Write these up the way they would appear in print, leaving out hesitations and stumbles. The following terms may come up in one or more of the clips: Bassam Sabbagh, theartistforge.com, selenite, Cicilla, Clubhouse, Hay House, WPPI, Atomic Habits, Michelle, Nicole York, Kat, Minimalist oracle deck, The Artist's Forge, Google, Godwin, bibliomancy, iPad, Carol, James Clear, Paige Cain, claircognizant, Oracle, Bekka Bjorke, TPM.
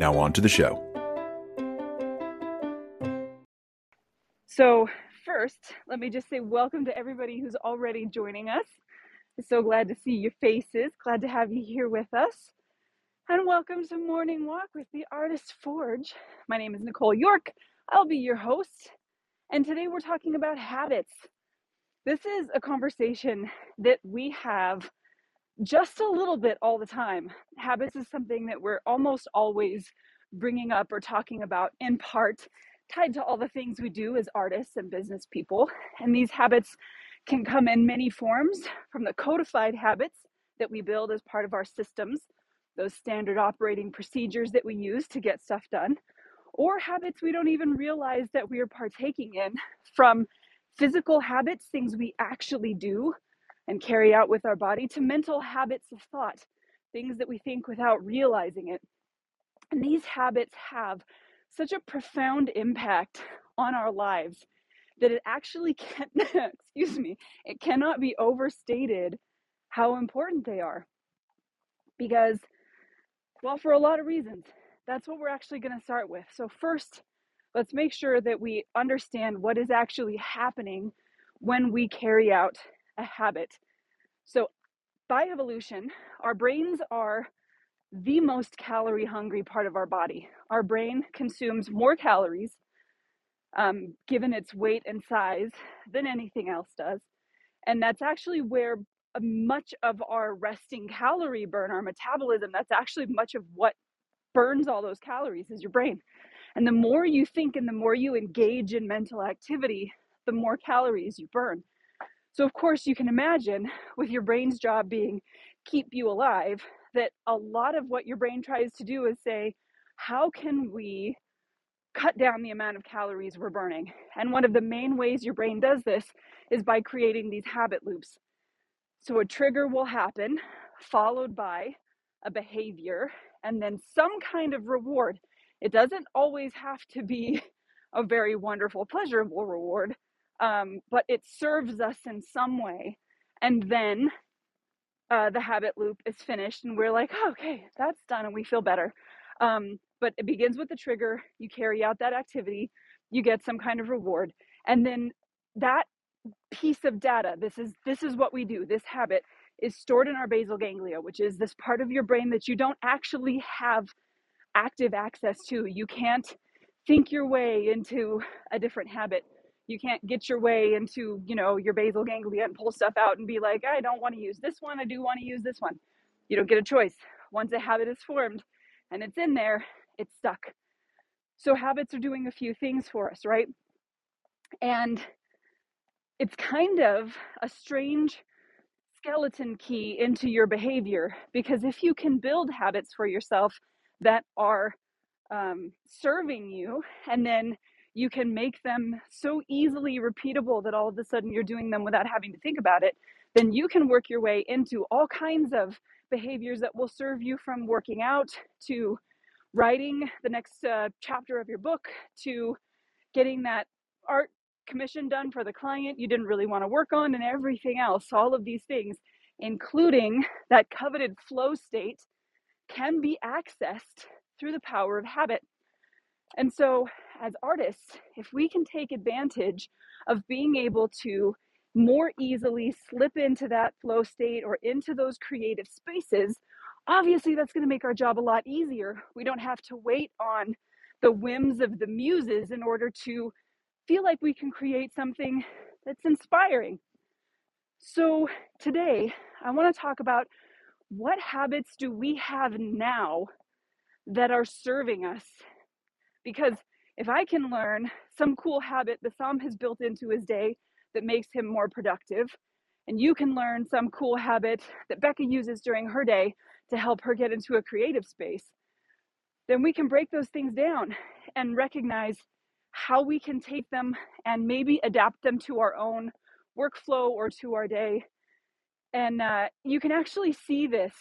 Now on to the show. So first, let me just say welcome to everybody who's already joining us. I'm so glad to see your faces, glad to have you here with us. And welcome to Morning Walk with The Artist's Forge. My name is Nicole York. I'll be your host. And today we're talking about habits. This is a conversation that we have just a little bit all the time. Habits is something that we're almost always bringing up or talking about, in part tied to all the things we do as artists and business people. And these habits can come in many forms, from the codified habits that we build as part of our systems, those standard operating procedures that we use to get stuff done, or habits we don't even realize that we are partaking in, from physical habits, things we actually do and carry out with our body, to mental habits of thought, things that we think without realizing it. And these habits have such a profound impact on our lives that it actually can't, it cannot be overstated how important they are. Because, well, for a lot of reasons, that's what we're actually going to start with. So first, let's make sure that we understand what is actually happening when we carry out a habit. So by evolution, our brains are the most calorie hungry part of our body. Our brain consumes more calories, given its weight and size, than anything else does. And that's actually where much of our resting calorie burn, our metabolism, that's actually much of what burns all those calories is your brain. And the more you think and the more you engage in mental activity, the more calories you burn. So of course you can imagine, with your brain's job being keep you alive, that a lot of what your brain tries to do is say, how can we cut down the amount of calories we're burning? And one of the main ways your brain does this is by creating these habit loops. So a trigger will happen, followed by a behavior, and then some kind of reward. It doesn't always have to be a very wonderful, pleasurable reward, but it serves us in some way. And then the habit loop is finished, and we're like, oh, okay, that's done, and we feel better. But it begins with the trigger. You carry out that activity, you get some kind of reward, and then that piece of data, this is what we do, this habit, is stored in our basal ganglia, which is this part of your brain that you don't actually have active access to. You can't think your way into a different habit. You can't get your way into, your basal ganglia and pull stuff out and be like, I don't want to use this one, I do want to use this one. You don't get a choice. Once a habit is formed and it's in there, it's stuck. So habits are doing a few things for us, right? And it's kind of a strange skeleton key into your behavior, because if you can build habits for yourself that are serving you, and then you can make them so easily repeatable that all of a sudden you're doing them without having to think about it, then you can work your way into all kinds of behaviors that will serve you, from working out to writing the next chapter of your book, to getting that art commission done for the client you didn't really want to work on, and everything else. All of these things, including that coveted flow state, can be accessed through the power of habit. And so as artists, if we can take advantage of being able to more easily slip into that flow state or into those creative spaces, obviously that's going to make our job a lot easier. We don't have to wait on the whims of the muses in order to feel like we can create something that's inspiring. So today, I want to talk about what habits do we have now that are serving us? Because if I can learn some cool habit Bassam has built into his day that makes him more productive, and you can learn some cool habit that Bekka uses during her day to help her get into a creative space, then we can break those things down and recognize how we can take them and maybe adapt them to our own workflow or to our day. And you can actually see this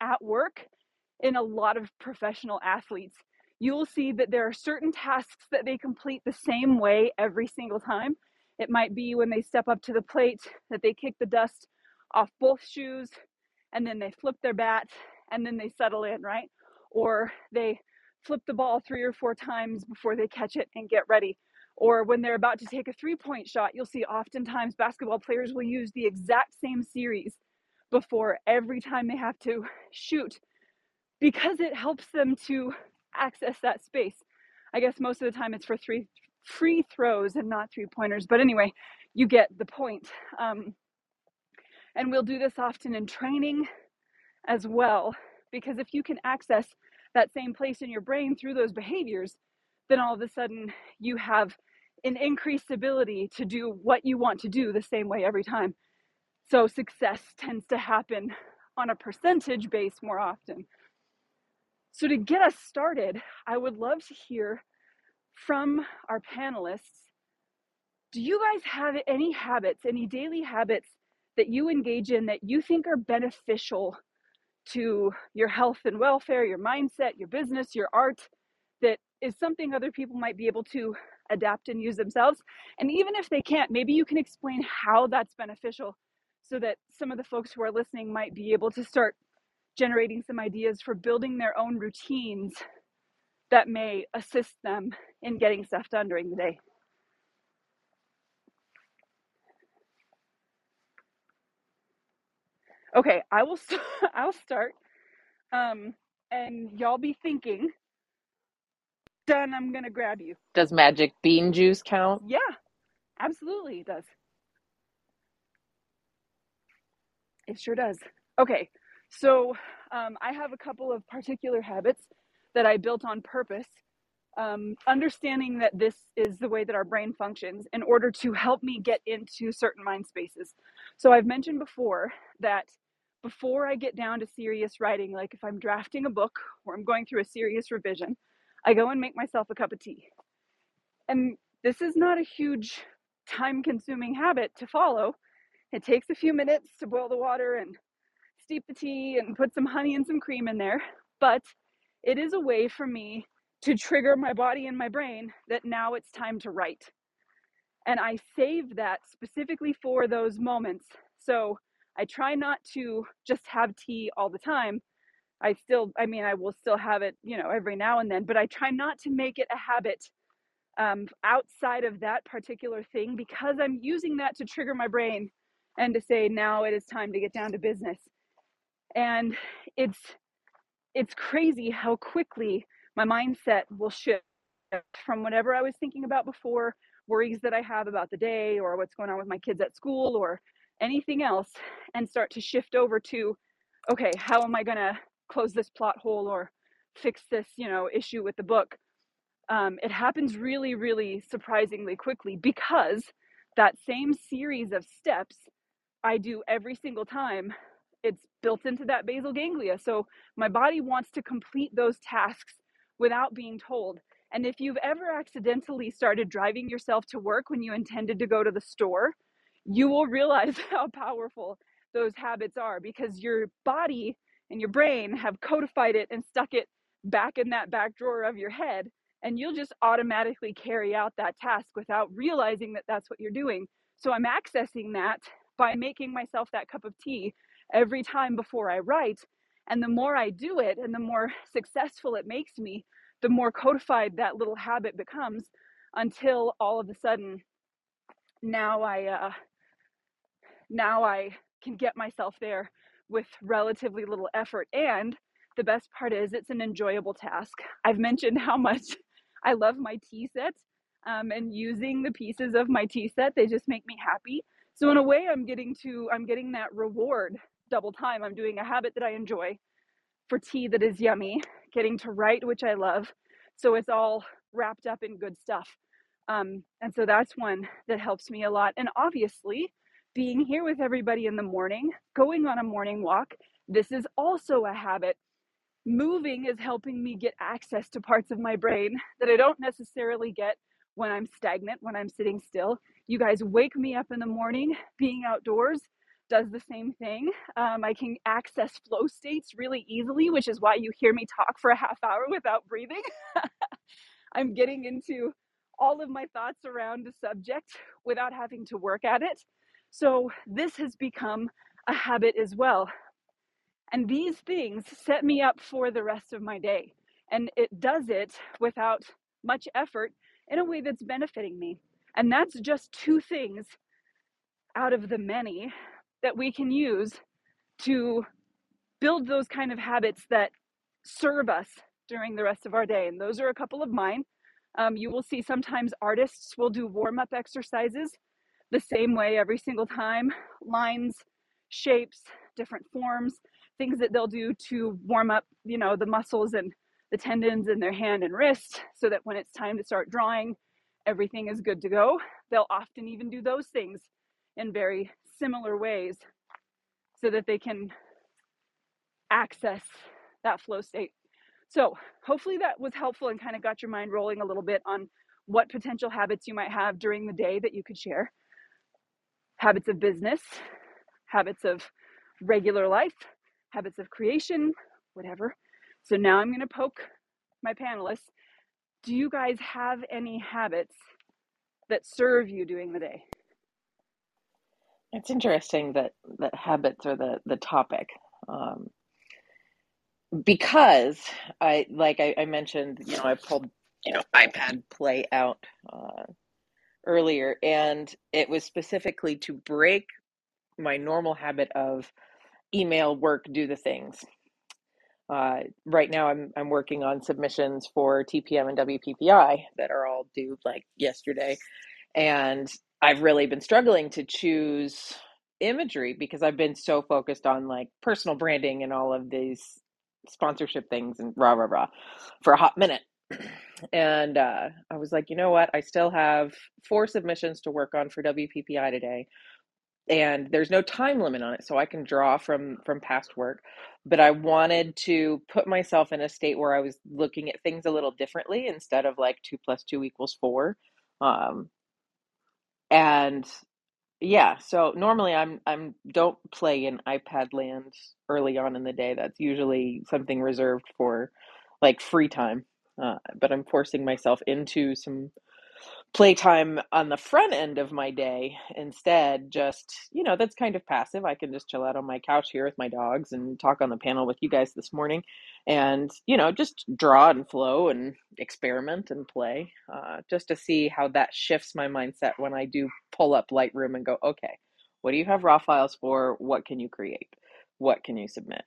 at work in a lot of professional athletes. You will see that there are certain tasks that they complete the same way every single time. It might be when they step up to the plate that they kick the dust off both shoes, and then they flip their bat, and then they settle in, right? Or they flip the ball 3 or 4 times before they catch it and get ready. Or when they're about to take a three-point shot, you'll see oftentimes basketball players will use the exact same series before every time they have to shoot, because it helps them to access that space. I guess most of the time it's for free throws and not three-pointers, but anyway, you get the point. And we'll do this often in training as well, because if you can access that same place in your brain through those behaviors, then all of a sudden you have an increased ability to do what you want to do the same way every time. So success tends to happen on a percentage base more often. So to get us started, I would love to hear from our panelists. Do you guys have any habits, any daily habits that you engage in that you think are beneficial to your health and welfare, your mindset, your business, your art, that is something other people might be able to adapt and use themselves? And even if they can't, maybe you can explain how that's beneficial so that some of the folks who are listening might be able to start generating some ideas for building their own routines that may assist them in getting stuff done during the day. Okay, I'll start, and y'all be thinking. Done, I'm going to grab you. Does magic bean juice count? Yeah, absolutely it does. It sure does. Okay, so I have a couple of particular habits that I built on purpose, understanding that this is the way that our brain functions in order to help me get into certain mind spaces. So I've mentioned before that before I get down to serious writing, like if I'm drafting a book or I'm going through a serious revision, I go and make myself a cup of tea. And this is not a huge time-consuming habit to follow. It takes a few minutes to boil the water and steep the tea and put some honey and some cream in there, but it is a way for me to trigger my body and my brain that now it's time to write. And I save that specifically for those moments. So I try not to just have tea all the time. I will still have it, every now and then, but I try not to make it a habit outside of that particular thing, because I'm using that to trigger my brain and to say, now it is time to get down to business. And it's crazy how quickly my mindset will shift from whatever I was thinking about before, worries that I have about the day or what's going on with my kids at school or anything else, and start to shift over to, okay, how am I going to close this plot hole or fix this, issue with the book? It happens really, really surprisingly quickly, because that same series of steps I do every single time, it's built into that basal ganglia. So my body wants to complete those tasks without being told. And if you've ever accidentally started driving yourself to work when you intended to go to the store, you will realize how powerful those habits are, because your body and your brain have codified it and stuck it back in that back drawer of your head, and you'll just automatically carry out that task without realizing that that's what you're doing. So I'm accessing that by making myself that cup of tea every time before I write. And the more I do it and the more successful it makes me, the more codified that little habit becomes, until all of a sudden now I can get myself there with relatively little effort. And the best part is it's an enjoyable task. I've mentioned how much I love my tea set, and using the pieces of my tea set, they just make me happy. So in a way, I'm getting that reward double time. I'm doing a habit that I enjoy for tea that is yummy, getting to write, which I love. So it's all wrapped up in good stuff. And so that's one that helps me a lot. And obviously, being here with everybody in the morning, going on a morning walk, this is also a habit. moving is helping me get access to parts of my brain that I don't necessarily get when I'm stagnant, when I'm sitting still. You guys wake me up in the morning. Being outdoors does the same thing. I can access flow states really easily, which is why you hear me talk for a half hour without breathing. I'm getting into all of my thoughts around the subject without having to work at it. So this has become a habit as well. And these things set me up for the rest of my day. And it does it without much effort in a way that's benefiting me. And that's just two things out of the many that we can use to build those kind of habits that serve us during the rest of our day. And those are a couple of mine. You will see sometimes artists will do warm-up exercises the same way every single time. Lines, shapes, different forms, things that they'll do to warm up, you know, the muscles and the tendons in their hand and wrist, so that when it's time to start drawing, everything is good to go. They'll often even do those things in very similar ways so that they can access that flow state. So hopefully that was helpful and kind of got your mind rolling a little bit on what potential habits you might have during the day that you could share. Habits of business, habits of regular life, habits of creation, whatever. So now I'm going to poke my panelists. Do you guys have any habits that serve you during the day? It's interesting that habits are the topic. Because I mentioned, you know, I pulled, you know, iPad Play out earlier, and it was specifically to break my normal habit of email, work, do the things. Right now I'm working on submissions for TPM and WPPI that are all due like yesterday. And I've really been struggling to choose imagery because I've been so focused on like personal branding and all of these sponsorship things and rah, rah, rah for a hot minute. And I was like, you know what? I still have 4 submissions to work on for WPPI today. And there's no time limit on it, so I can draw from past work. But I wanted to put myself in a state where I was looking at things a little differently instead of like 2 + 2 = 4. And yeah, so normally I'm don't play in iPad land early on in the day. That's usually something reserved for like free time. But I'm forcing myself into some playtime on the front end of my day instead. Just, you know, that's kind of passive. I can just chill out on my couch here with my dogs and talk on the panel with you guys this morning and, you know, just draw and flow and experiment and play, just to see how that shifts my mindset when I do pull up Lightroom and go, okay, what do you have raw files for? What can you create? What can you submit?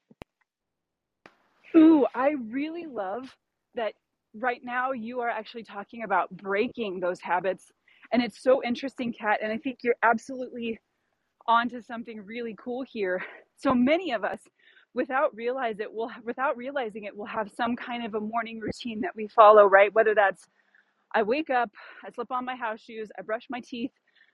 Ooh, I really love that. Right now, you are actually talking about breaking those habits. And it's so interesting, Kat. And I think you're absolutely onto something really cool here. So many of us, without realizing it, will have some kind of a morning routine that we follow, right? Whether that's, I wake up, I slip on my house shoes, I brush my teeth,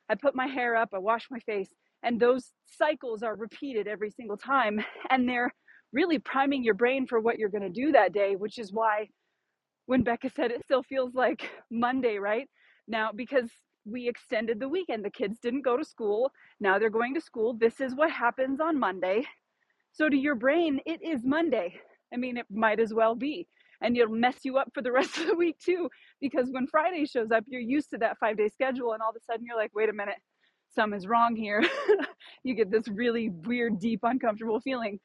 I put my hair up, I wash my face. And those cycles are repeated every single time. And they're really priming your brain for what you're going to do that day, which is why when Bekka said it still feels like Monday right now, because we extended the weekend. The kids didn't go to school. Now they're going to school. This is what happens on Monday. So to your brain, it is Monday. I mean, it might as well be. And it'll mess you up for the rest of the week too, because when Friday shows up, you're used to that 5-day schedule. And all of a sudden you're like, wait a minute, something is wrong here. You get this really weird, deep, uncomfortable feeling.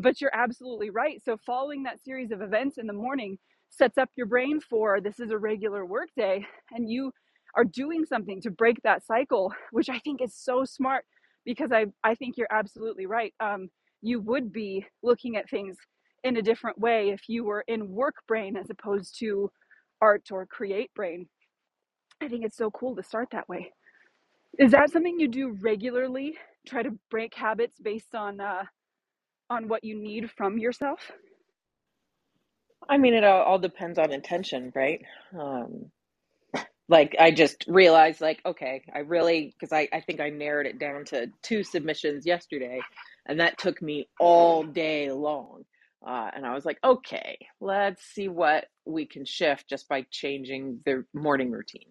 But you're absolutely right. So following that series of events in the morning sets up your brain for this is a regular work day, and you are doing something to break that cycle, which I think is so smart, because I think you're absolutely right. You would be looking at things in a different way if you were in work brain as opposed to art or create brain. I think it's so cool to start that way. Is that something you do regularly? Try to break habits based on what you need from yourself? I mean, it all depends on intention, right? Like, I just realized, like, okay, I think I narrowed it down to 2 submissions yesterday, and that took me all day long. And I was like, okay, let's see what we can shift just by changing their morning routine.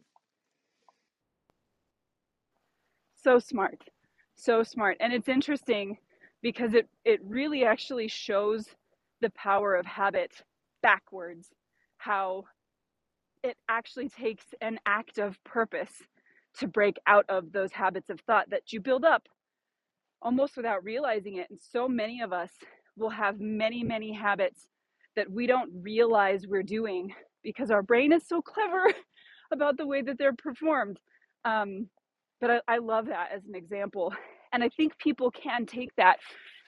So smart, so smart. And it's interesting because it really actually shows the power of habit backwards, how it actually takes an act of purpose to break out of those habits of thought that you build up almost without realizing it. And so many of us will have many, many habits that we don't realize we're doing because our brain is so clever about the way that they're performed. But I love that as an example. And I think people can take that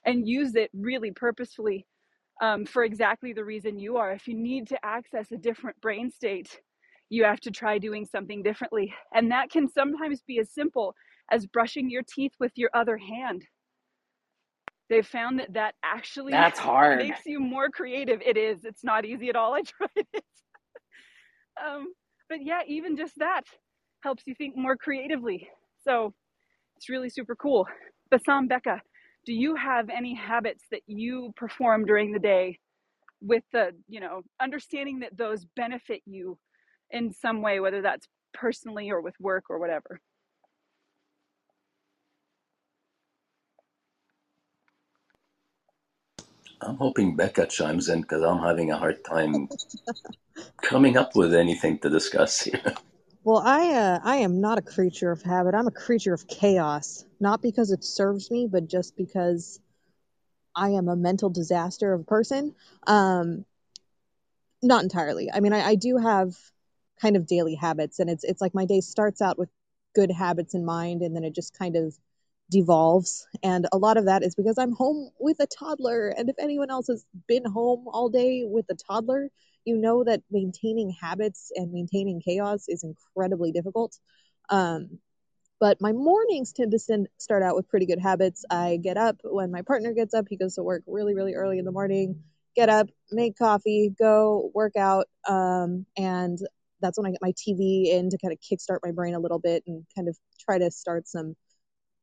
and use it really purposefully for exactly the reason you are. If you need to access a different brain state, you have to try doing something differently. And that can sometimes be as simple as brushing your teeth with your other hand. They've found that actually that's hard. Makes you more creative. It is. It's not easy at all. I tried it. But yeah, even just that helps you think more creatively. So it's really super cool. Bassam, Bekka, do you have any habits that you perform during the day with the, understanding that those benefit you in some way, whether that's personally or with work or whatever? I'm hoping Bekka chimes in because I'm having a hard time coming up with anything to discuss here. Well, I am not a creature of habit. I'm a creature of chaos, not because it serves me, but just because I am a mental disaster of a person. Not entirely. I mean, I do have kind of daily habits, and it's like my day starts out with good habits in mind, and then it just kind of devolves. And a lot of that is because I'm home with a toddler. And if anyone else has been home all day with a toddler, you know that maintaining habits and maintaining chaos is incredibly difficult. But my mornings tend to start out with pretty good habits. I get up when my partner gets up. He goes to work really, really early in the morning. Get up, make coffee, go work out. And that's when I get my TV in to kind of kickstart my brain a little bit and kind of try to start some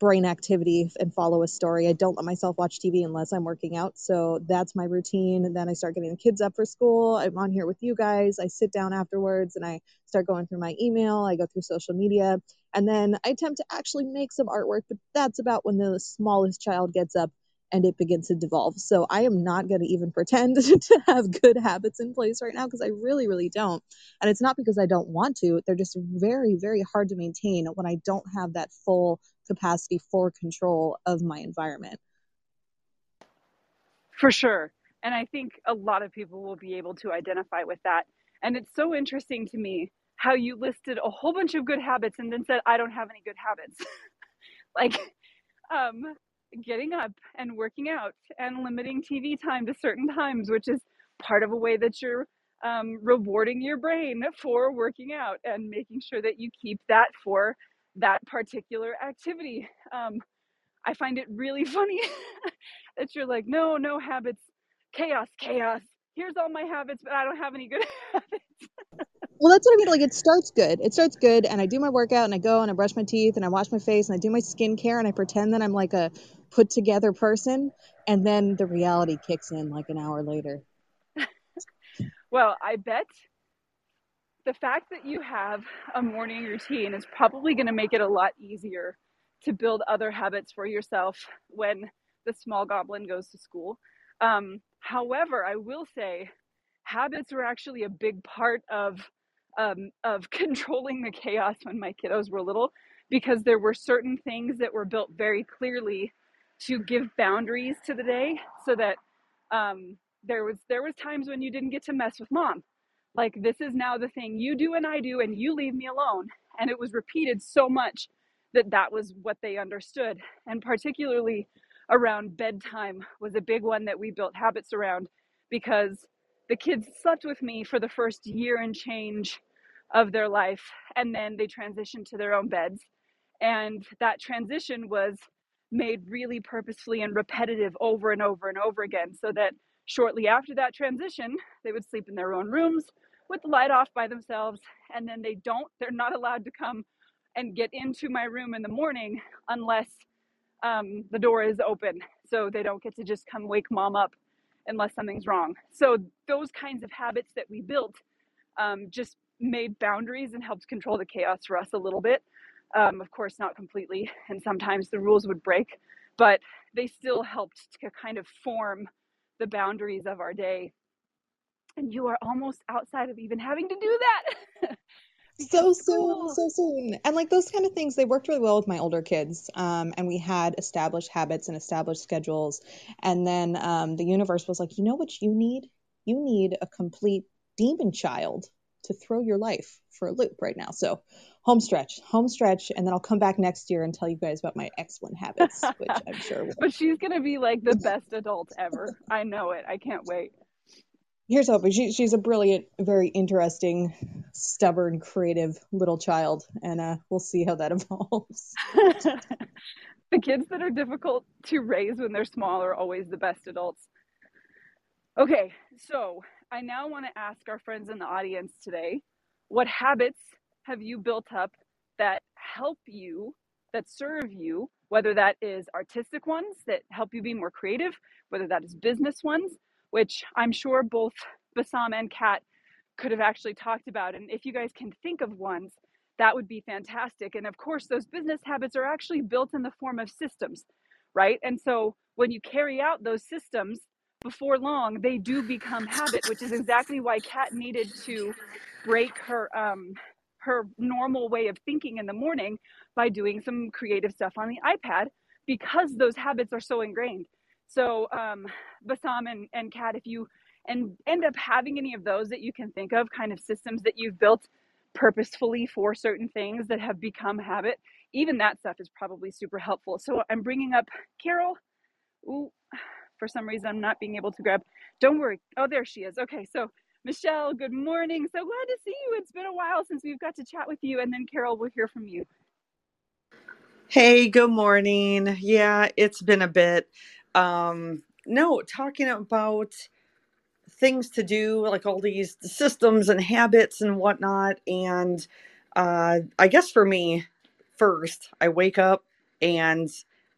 brain activity and follow a story. I don't let myself watch TV unless I'm working out. So that's my routine. And then I start getting the kids up for school. I'm on here with you guys. I sit down afterwards and I start going through my email. I go through social media. And then I attempt to actually make some artwork, but that's about when the smallest child gets up and it begins to devolve. So I am not going to even pretend to have good habits in place right now because I really, really don't. And it's not because I don't want to. They're just very, very hard to maintain when I don't have that full capacity for control of my environment. For sure. And I think a lot of people will be able to identify with that. And it's so interesting to me how you listed a whole bunch of good habits and then said, I don't have any good habits. Getting up and working out and limiting TV time to certain times, which is part of a way that you're rewarding your brain for working out and making sure that you keep that for that particular activity. I find it really funny that you're like, no habits, chaos. Here's all my habits, but I don't have any good habits. Well, that's what I mean. Like it starts good. And I do my workout and I go and I brush my teeth and I wash my face and I do my skincare and I pretend that I'm like a put together person. And then the reality kicks in like an hour later. Well, I bet the fact that you have a morning routine is probably going to make it a lot easier to build other habits for yourself when the small goblin goes to school. However, I will say habits were actually a big part of controlling the chaos when my kiddos were little, because there were certain things that were built very clearly to give boundaries to the day so that there was times when you didn't get to mess with mom. Like, this is now the thing you do and I do and you leave me alone. And it was repeated so much that was what they understood. And particularly around bedtime was a big one that we built habits around, because the kids slept with me for the first year and change of their life, and then they transitioned to their own beds. And that transition was made really purposefully and repetitive over and over and over again, so that shortly after that transition, they would sleep in their own rooms with the light off by themselves, and then they're not allowed to come and get into my room in the morning unless the door is open. So they don't get to just come wake mom up unless something's wrong. So those kinds of habits that we built just made boundaries and helped control the chaos for us a little bit. Of course, not completely. And sometimes the rules would break, but they still helped to kind of form the boundaries of our day. And you are almost outside of even having to do that. So soon. And like those kind of things, they worked really well with my older kids. And we had established habits and established schedules. And then the universe was like, you know what you need? You need a complete demon child to throw your life for a loop right now. So home stretch. And then I'll come back next year and tell you guys about my excellent habits, which I'm sure will. But she's going to be like the best adult ever. I know it. I can't wait. Here's hoping. She's a brilliant, very interesting, stubborn, creative little child, and we'll see how that evolves. The kids that are difficult to raise when they're small are always the best adults. Okay, so I now want to ask our friends in the audience today, what habits have you built up that help you, that serve you, whether that is artistic ones that help you be more creative, whether that is business ones, which I'm sure both Bassam and Kat could have actually talked about. And if you guys can think of ones, that would be fantastic. And of course, those business habits are actually built in the form of systems, right? And so when you carry out those systems, before long, they do become habit, which is exactly why Kat needed to break her normal way of thinking in the morning by doing some creative stuff on the iPad, because those habits are so ingrained. So Bassam and Kat, if you end up having any of those that you can think of, kind of systems that you've built purposefully for certain things that have become habit, even that stuff is probably super helpful. So I'm bringing up Carol. Ooh, for some reason, I'm not being able to grab. Don't worry. Oh, there she is. Okay, so Michelle, good morning. So glad to see you. It's been a while since we've got to chat with you. And then Carol, we'll hear from you. Hey, good morning. Yeah, it's been a bit. No, talking about things to do, like all these systems and habits and whatnot. And I guess for me, first, I wake up, and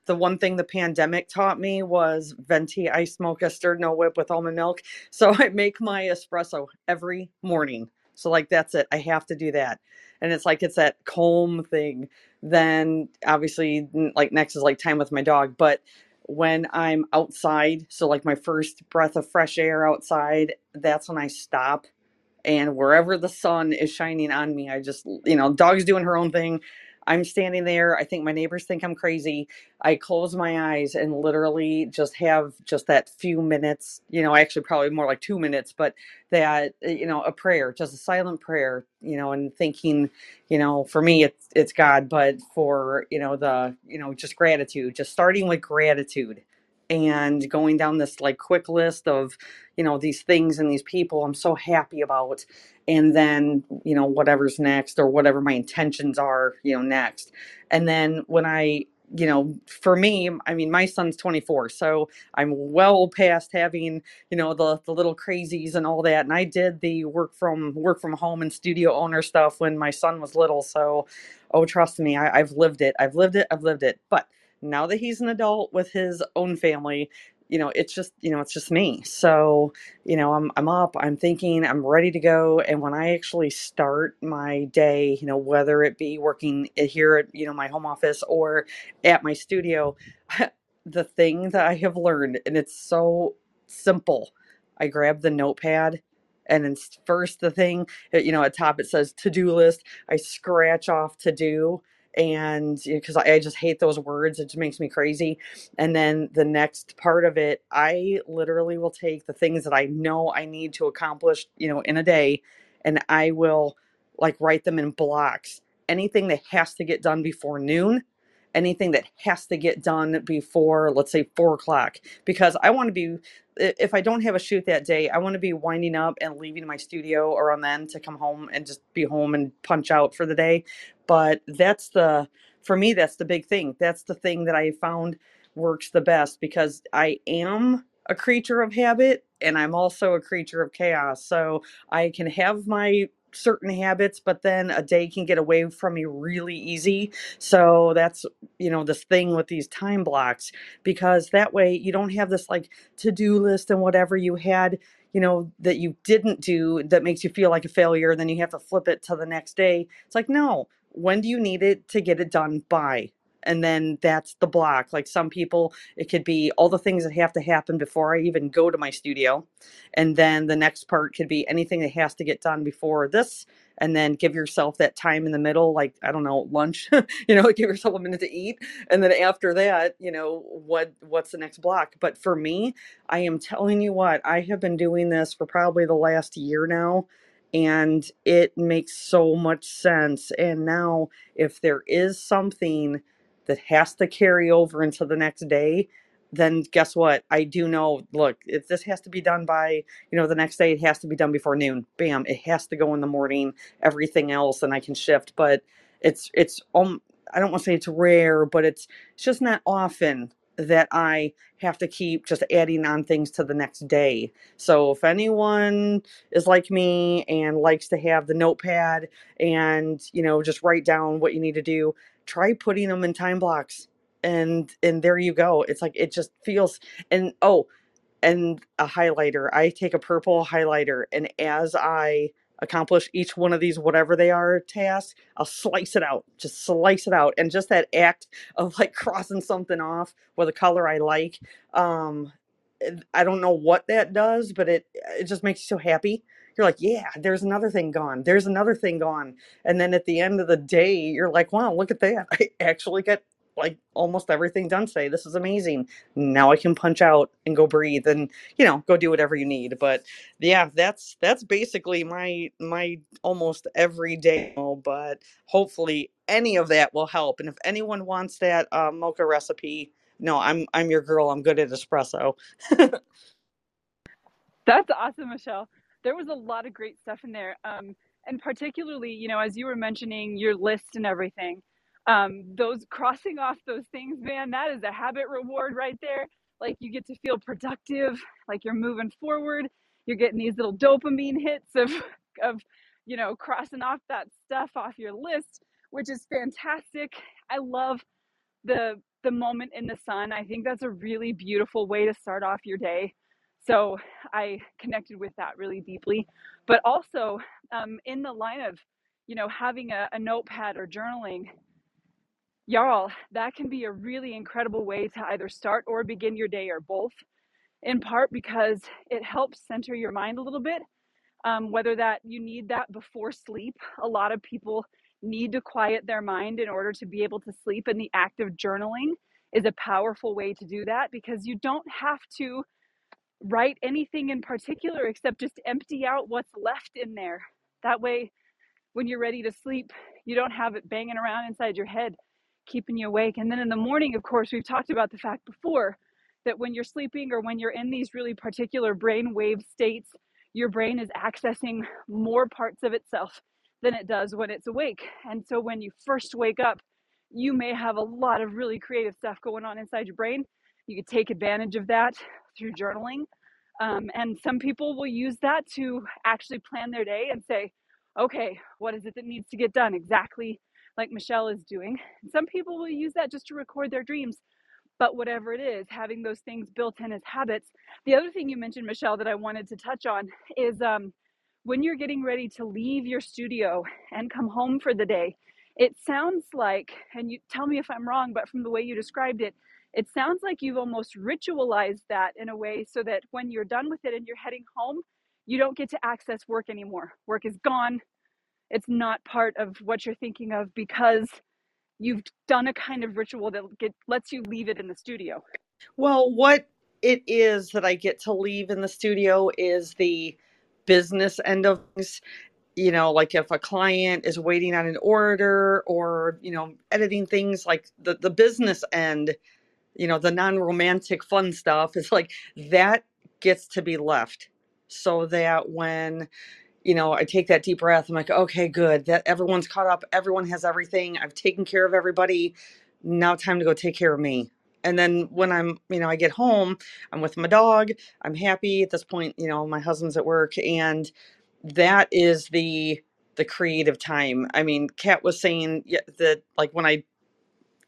the one thing the pandemic taught me was venti iced mocha stirred no whip with almond milk. So I make my espresso every morning. So like, that's it. I have to do that. And it's like, it's that calm thing. Then obviously, like, next is like time with my dog. But when I'm outside, so like my first breath of fresh air outside, that's when I stop. And wherever the sun is shining on me, I just, dog's doing her own thing. I'm standing there. I think my neighbors think I'm crazy. I close my eyes and literally just have just that few minutes, actually probably more like 2 minutes, but that, a prayer, just a silent prayer, and thinking, for me, it's God, but for, just gratitude, just starting with gratitude and going down this like quick list of, these things and these people I'm so happy about. And then, whatever's next or whatever my intentions are, next. And then when I, for me, I mean, my son's 24, so I'm well past having, the little crazies and all that. And I did the work from home and studio owner stuff when my son was little. So, oh, trust me, I've lived it. But now that he's an adult with his own family, it's just me. So, I'm up, I'm thinking, I'm ready to go. And when I actually start my day, whether it be working here at, my home office or at my studio, the thing that I have learned, and it's so simple, I grab the notepad. And then first the thing, at top, it says to-do list. I scratch off to-do. And because I just hate those words, it just makes me crazy. And then the next part of it, I literally will take the things that I know I need to accomplish, in a day, and I will like write them in blocks. Anything that has to get done before noon, anything that has to get done before, let's say 4 o'clock, because I want to be, if I don't have a shoot that day, I want to be winding up and leaving my studio or on the end to come home and just be home and punch out for the day. But for me, that's the big thing. That's the thing that I found works the best, because I am a creature of habit and I'm also a creature of chaos. So I can have my certain habits, but then a day can get away from me really easy. So that's, you know, this thing with these time blocks, because that way you don't have this like to-do list and whatever you had, you know, that you didn't do that makes you feel like a failure. And then you have to flip it to the next day. It's like, no, when do you need it to get it done by? And then that's the block. Like some people, it could be all the things that have to happen before I even go to my studio. And then the next part could be anything that has to get done before this. And then give yourself that time in the middle, like, I don't know, lunch, you know, give yourself a minute to eat. And then after that, you know, what's the next block? But for me, I am telling you what, I have been doing this for probably the last year now. And it makes so much sense. And now if there is something that has to carry over into the next day, then guess what? I do know, look, if this has to be done by, you know, the next day, it has to be done before noon. Bam, it has to go in the morning, everything else, and I can shift. But it's I don't want to say it's rare, but it's just not often that I have to keep just adding on things to the next day. So if anyone is like me and likes to have the notepad and, you know, just write down what you need to do, try putting them in time blocks, and there you go. It's like, it just feels, and a highlighter. I take a purple highlighter, and as I accomplish each one of these, whatever they are, tasks, I'll slice it out. And just that act of like crossing something off with a color I like, I don't know what that does, but it just makes you so happy. You're like, yeah, there's another thing gone. There's another thing gone. And then at the end of the day, you're like, wow, look at that. I actually got like almost everything done today. This is amazing. Now I can punch out and go breathe and, you know, go do whatever you need. But yeah, that's basically my almost every day. But hopefully any of that will help. And if anyone wants that mocha recipe, no, I'm your girl. I'm good at espresso. That's awesome, Michelle. There was a lot of great stuff in there. And particularly, you know, as you were mentioning your list and everything, those crossing off those things, man, that is a habit reward right there. Like you get to feel productive, like you're moving forward, you're getting these little dopamine hits of, you know, crossing off that stuff off your list, which is fantastic. I love the moment in the sun. I think that's a really beautiful way to start off your day. So I connected with that really deeply, but also in the line of, you know, having a notepad or journaling, y'all, that can be a really incredible way to either start or begin your day or both, in part because it helps center your mind a little bit, whether that you need that before sleep. A lot of people need to quiet their mind in order to be able to sleep, and the act of journaling is a powerful way to do that because you don't have to write anything in particular except just empty out what's left in there. That way, when you're ready to sleep, you don't have it banging around inside your head, keeping you awake. And then in the morning, of course, we've talked about the fact before that when you're sleeping or when you're in these really particular brainwave states, your brain is accessing more parts of itself than it does when it's awake. And so when you first wake up, you may have a lot of really creative stuff going on inside your brain. You could take advantage of that through journaling. And some people will use that to actually plan their day and say, okay, what is it that needs to get done? Exactly like Michelle is doing. And some people will use that just to record their dreams. But whatever it is, having those things built in as habits. The other thing you mentioned, Michelle, that I wanted to touch on is when you're getting ready to leave your studio and come home for the day, it sounds like, and you tell me if I'm wrong, but from the way you described it, it sounds like you've almost ritualized that in a way so that when you're done with it and you're heading home, you don't get to access work anymore. Work is gone. It's not part of what you're thinking of because you've done a kind of ritual that lets you leave it in the studio. Well, what it is that I get to leave in the studio is the business end of things. You know, like if a client is waiting on an order or, you know, editing things like the business end, you know, the non-romantic fun stuff is like that gets to be left so that when, you know, I take that deep breath, I'm like, okay, good, that everyone's caught up. Everyone has everything. I've taken care of everybody. Now time to go take care of me. And then when I'm, you know, I get home, I'm with my dog. I'm happy at this point, you know, my husband's at work. And that is the the creative time. I mean, Kat was saying that, like, when I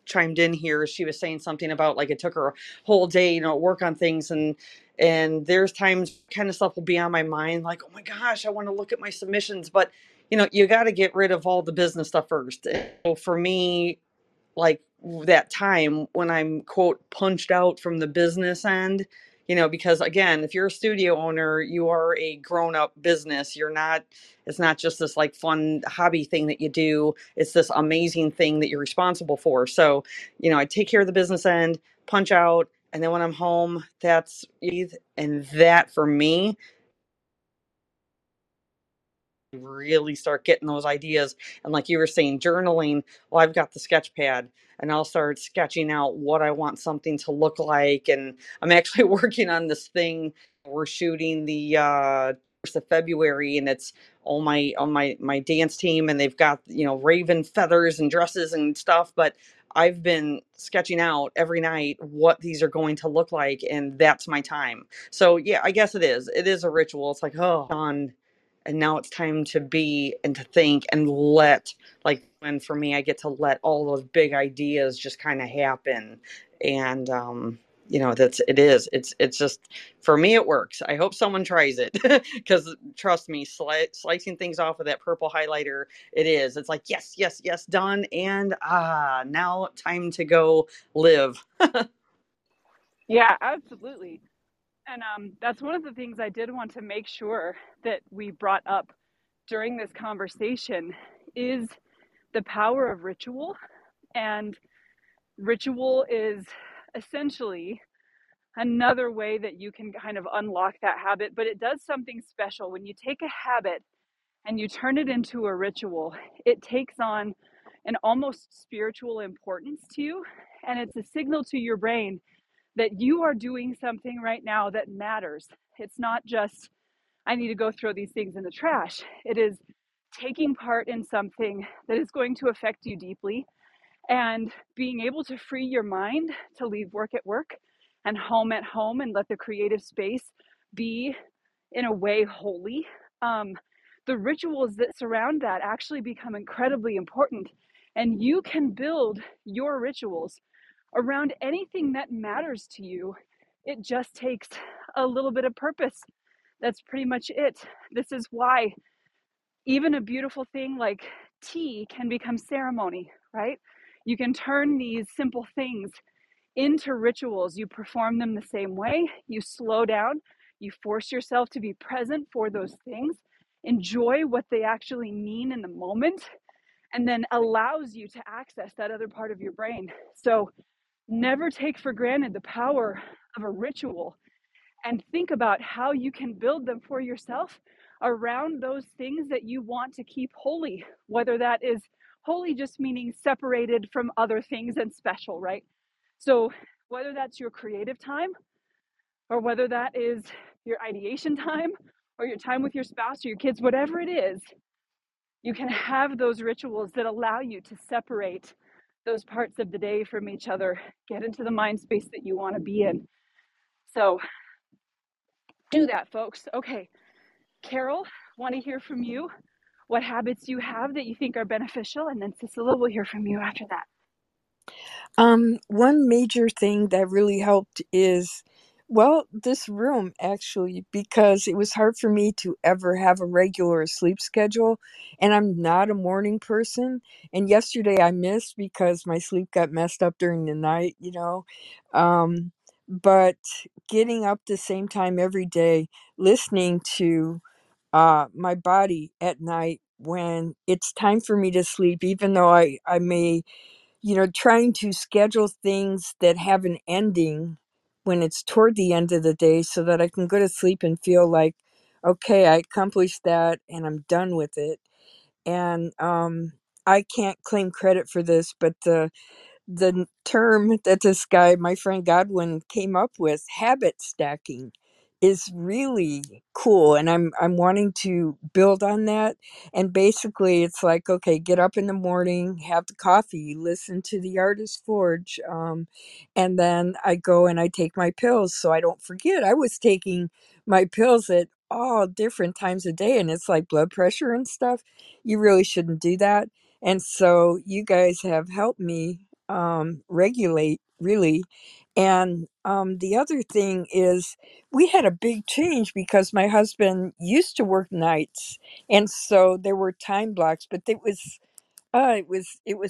chimed in here, she was saying something about, like, it took her a whole day, you know, to work on things. And there's times kind of stuff will be on my mind, like, oh my gosh, I want to look at my submissions, but you know, you got to get rid of all the business stuff first. And so for me, like, that time when I'm, quote, punched out from the business end, you know, because again, if you're a studio owner, you are a grown up business. You're not, it's not just this like fun hobby thing that you do. It's this amazing thing that you're responsible for. So, you know, I take care of the business end, punch out. And then when I'm home, that's, and that for me, really start getting those ideas. And like you were saying, journaling, well, I've got the sketch pad and I'll start sketching out what I want something to look like. And I'm actually working on this thing. We're shooting the 1st of February, and it's all my dance team, and they've got, you know, raven feathers and dresses and stuff. But I've been sketching out every night what these are going to look like, and that's my time. So yeah, I guess it is a ritual. It's like, oh, on. And now it's time to be and to think and let, like, and for me, I get to let all those big ideas just kind of happen. And, you know, it's just, for me, it works. I hope someone tries it because trust me, slicing things off with that purple highlighter, it's like, yes, yes, yes, done. And now time to go live. Yeah, absolutely. And that's one of the things I did want to make sure that we brought up during this conversation is the power of ritual. And ritual is essentially another way that you can kind of unlock that habit, but it does something special. When you take a habit and you turn it into a ritual, it takes on an almost spiritual importance to you. And it's a signal to your brain that you are doing something right now that matters. It's not just, I need to go throw these things in the trash. It is taking part in something that is going to affect you deeply, and being able to free your mind to leave work at work and home at home, and let the creative space be, in a way, holy. The rituals that surround that actually become incredibly important, and you can build your rituals around anything that matters to you. It just takes a little bit of purpose. That's pretty much it. This is why even a beautiful thing like tea can become ceremony, right? You can turn these simple things into rituals. You perform them the same way. You slow down. You force yourself to be present for those things. Enjoy what they actually mean in the moment, and then allows you to access that other part of your brain. So never take for granted the power of a ritual, and think about how you can build them for yourself around those things that you want to keep holy, whether that is holy just meaning separated from other things and special, right? So whether that's your creative time, or whether that is your ideation time, or your time with your spouse or your kids, whatever it is, you can have those rituals that allow you to separate those parts of the day from each other, get into the mind space that you want to be in. So do that, folks. Okay, Carol, want to hear from you what habits you have that you think are beneficial, and then Cicilla will hear from you after that. One major thing that really helped is, well, this room, actually, because it was hard for me to ever have a regular sleep schedule, and I'm not a morning person. And yesterday I missed because my sleep got messed up during the night, you know. But getting up the same time every day, listening to my body at night when it's time for me to sleep, even though I may, you know, trying to schedule things that have an ending when it's toward the end of the day, so that I can go to sleep and feel like, okay, I accomplished that and I'm done with it. And I can't claim credit for this, but the term that this guy, my friend Godwin, came up with, habit stacking, is really cool. And I'm wanting to build on that. And basically it's like, okay, get up in the morning, have the coffee, listen to The Artist's Forge. And then I go and I take my pills so I don't forget. I was taking my pills at all different times a day, and it's like blood pressure and stuff. You really shouldn't do that. And so you guys have helped me regulate, really. And the other thing is we had a big change because my husband used to work nights. And so there were time blocks, but it was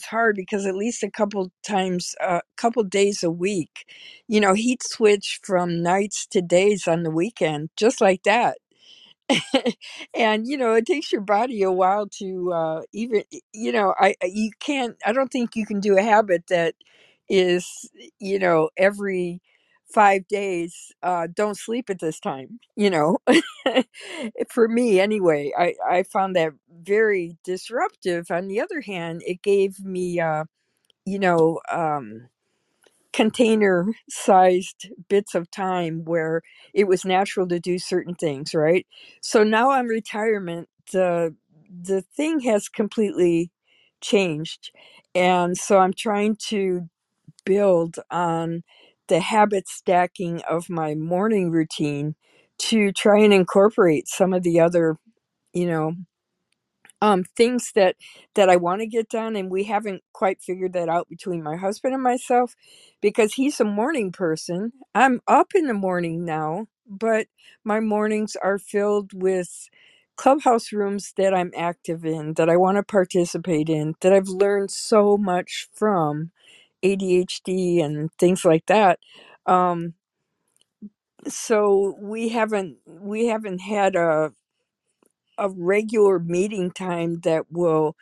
hard because at least a couple times, couple days a week, you know, he'd switch from nights to days on the weekend, just like that. And, you know, it takes your body a while to even, you know, I don't think you can do a habit that is, you know, every 5 days, don't sleep at this time, you know. For me anyway, I found that very disruptive. On the other hand, it gave me, container sized bits of time where it was natural to do certain things, right? So now I'm retirement, the thing has completely changed. And so I'm trying to build on the habit stacking of my morning routine to try and incorporate some of the other, you know, things that I want to get done. And we haven't quite figured that out between my husband and myself, because he's a morning person. I'm up in the morning now, but my mornings are filled with Clubhouse rooms that I'm active in, that I want to participate in, that I've learned so much from, ADHD and things like that. So we haven't had a regular meeting time that will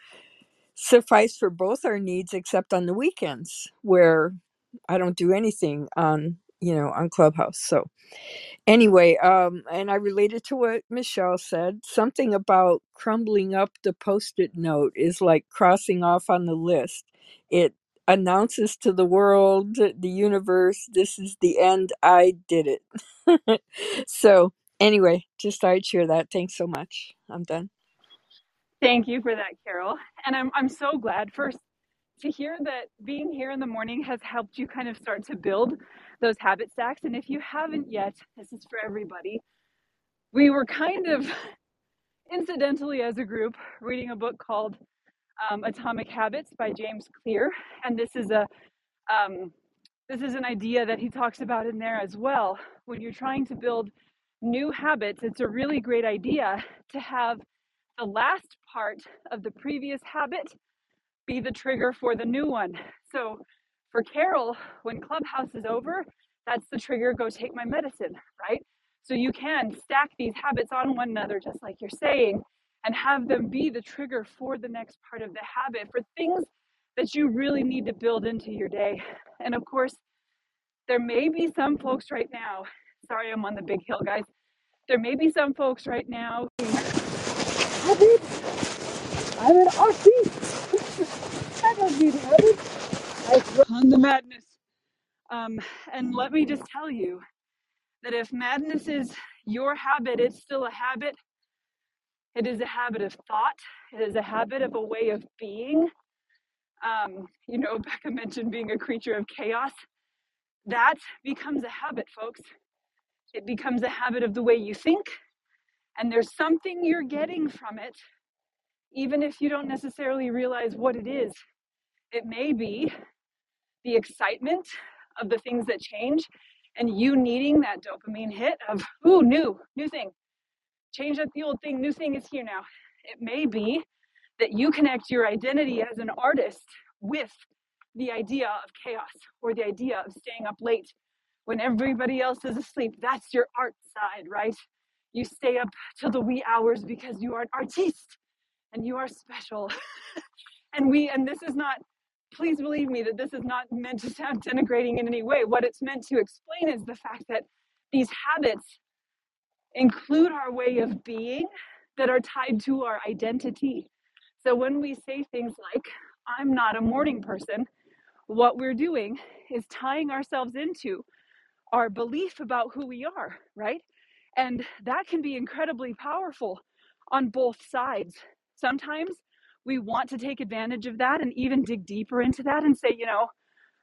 suffice for both our needs, except on the weekends where I don't do anything on Clubhouse. So anyway, and I related to what Michelle said, something about crumbling up the Post-it note is like crossing off on the list. It announces to the world, the universe, this is the end. I did it. So anyway, just thought I'd share that. Thanks so much. I'm done. Thank you for that, Carol. And I'm so glad first to hear that being here in the morning has helped you kind of start to build those habit stacks. And if you haven't yet, this is for everybody. We were kind of incidentally as a group reading a book called Atomic Habits by James Clear, and this is an idea that he talks about in there as well. When you're trying to build new habits, it's a really great idea to have the last part of the previous habit be the trigger for the new one. So for Carol, when Clubhouse is over, that's the trigger, go take my medicine, right? So you can stack these habits on one another, just like you're saying, and have them be the trigger for the next part of the habit, for things that you really need to build into your day. And of course, there may be some folks right now, sorry, I'm on the big hill, guys. There may be some folks right now I'm an Aussie. I don't need habits. I run the madness. And let me just tell you that if madness is your habit, it's still a habit. It is a habit of thought. It is a habit of a way of being. You know, Bekka mentioned being a creature of chaos. That becomes a habit, folks. It becomes a habit of the way you think. And there's something you're getting from it, even if you don't necessarily realize what it is. It may be the excitement of the things that change and you needing that dopamine hit of, ooh, new thing. Change up the old thing, new thing is here now. It may be that you connect your identity as an artist with the idea of chaos or the idea of staying up late when everybody else is asleep. That's your art side, right? You stay up till the wee hours because you are an artiste and you are special. And this is not, please believe me that this is not meant to sound denigrating in any way. What it's meant to explain is the fact that these habits include our way of being that are tied to our identity. So when we say things like, I'm not a morning person, what we're doing is tying ourselves into our belief about who we are, right? And that can be incredibly powerful on both sides. Sometimes we want to take advantage of that and even dig deeper into that and say, you know,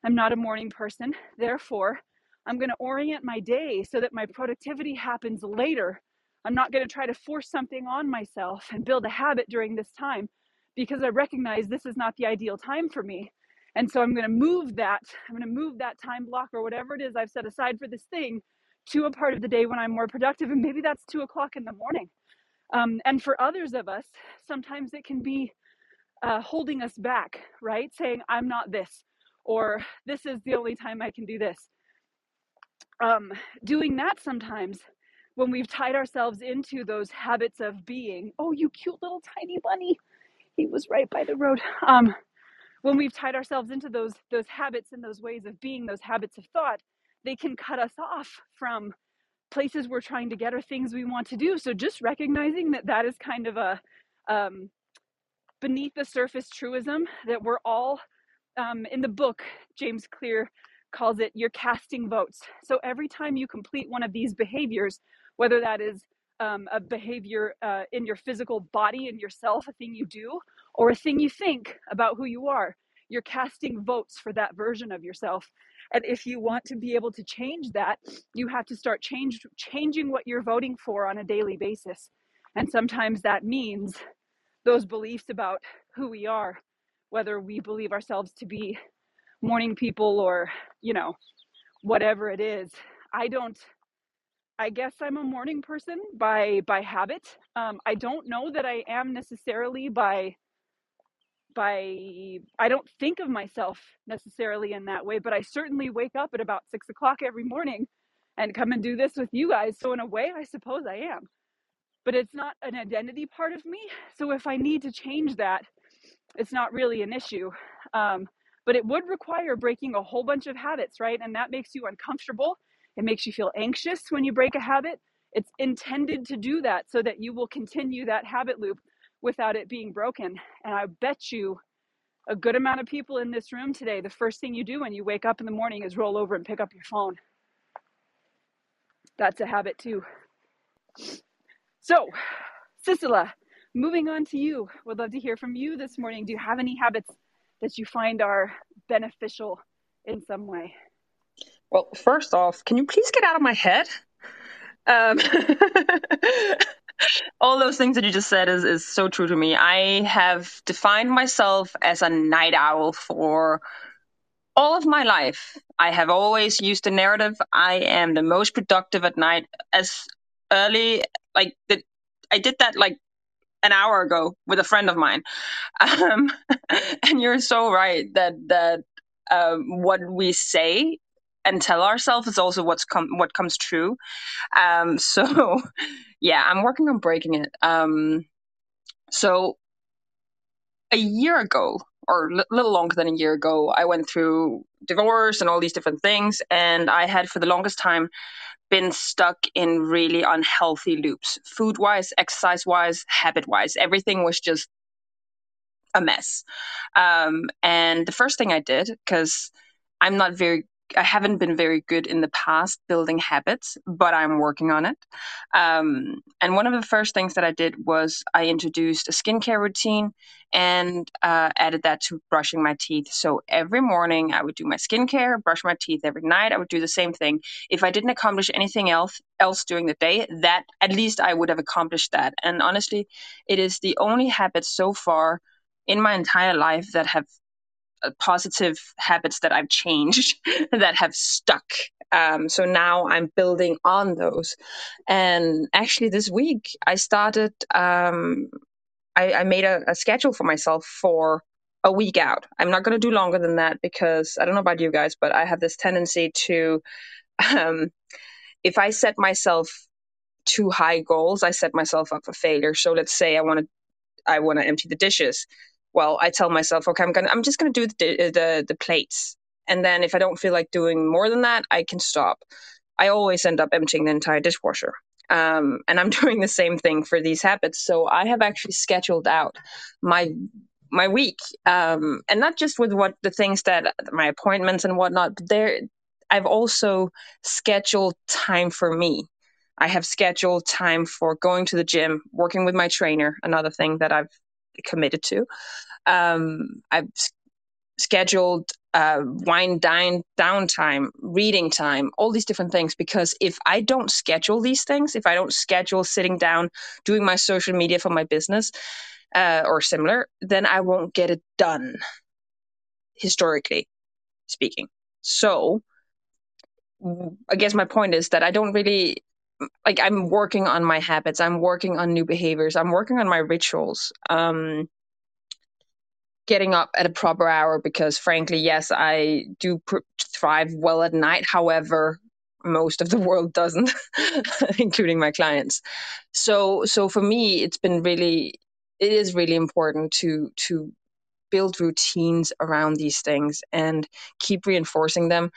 I'm not a morning person, therefore I'm going to orient my day so that my productivity happens later I'm not going to try to force something on myself and build a habit during this time because I recognize this is not the ideal time for me. And so I'm going to move that. I'm going to move that time block or whatever it is I've set aside for this thing to a part of the day when I'm more productive. And maybe that's 2 o'clock in the morning. And for others of us, sometimes it can be holding us back, right? Saying, I'm not this, or this is the only time I can do this. Doing that sometimes when we've tied ourselves into those habits of being, oh, you cute little tiny bunny. He was right by the road. When we've tied ourselves into those habits and those ways of being, those habits of thought, they can cut us off from places we're trying to get or things we want to do. So just recognizing that that is kind of a beneath the surface truism that we're all, in the book, James Clear calls it, you're casting votes. So every time you complete one of these behaviors, whether that is a behavior in your physical body and yourself, a thing you do, or a thing you think about who you are, you're casting votes for that version of yourself. And if you want to be able to change that, you have to start changing what you're voting for on a daily basis. And sometimes that means those beliefs about who we are, whether we believe ourselves to be morning people or, you know, whatever it is. I guess I'm a morning person by habit. I don't know that I am necessarily I don't think of myself necessarily in that way, but I certainly wake up at about 6 o'clock every morning and come and do this with you guys. So in a way, I suppose I am, but it's not an identity part of me. So if I need to change that, it's not really an issue. But it would require breaking a whole bunch of habits, right? And that makes you uncomfortable. It makes you feel anxious when you break a habit. It's intended to do that so that you will continue that habit loop without it being broken. And I bet you a good amount of people in this room today, the first thing you do when you wake up in the morning is roll over and pick up your phone. That's a habit too. So, Cicilla, moving on to you. Would love to hear from you this morning. Do you have any habits that you find are beneficial in some way? Well, first off, can you please get out of my head? All those things that you just said is so true to me. I have defined myself as a night owl for all of my life. I have always used the narrative, I am the most productive at night. As early, I did that like an hour ago with a friend of mine. And you're so right that what we say and tell ourselves is also what comes true. So yeah, I'm working on breaking it. So a year ago, or a little longer than a year ago, I went through divorce and all these different things. And I had for the longest time been stuck in really unhealthy loops, food-wise, exercise-wise, habit-wise. Everything was just a mess. And the first thing I did, because I haven't been very good in the past building habits, but I'm working on it. And one of the first things that I did was I introduced a skincare routine and added that to brushing my teeth. So every morning I would do my skincare, brush my teeth. Every night I would do the same thing. If I didn't accomplish anything else during the day, that at least I would have accomplished that. And honestly, it is the only habit so far in my entire life that have positive habits that I've changed that have stuck. So now I'm building on those. And actually this week I started, I made a schedule for myself for a week out. I'm not going to do longer than that because I don't know about you guys, but I have this tendency to, if I set myself too high goals, I set myself up for failure. So let's say I want to empty the dishes. Well, I tell myself, okay, I'm just gonna do the plates, and then if I don't feel like doing more than that, I can stop. I always end up emptying the entire dishwasher, and I'm doing the same thing for these habits. So I have actually scheduled out my week, and not just with what the things that my appointments and whatnot. But I've also scheduled time for me. I have scheduled time for going to the gym, working with my trainer. Another thing that I've committed to. I've scheduled wind down time, reading time, all these different things. Because if I don't schedule these things, if I don't schedule sitting down, doing my social media for my business or similar, then I won't get it done, historically speaking. So I guess my point is that I don't really, like, I'm working on my habits. I'm working on new behaviors. I'm working on my rituals. Getting up at a proper hour, because frankly, yes, I do thrive well at night. However, most of the world doesn't, including my clients. So for me, it is really important to build routines around these things and keep reinforcing them.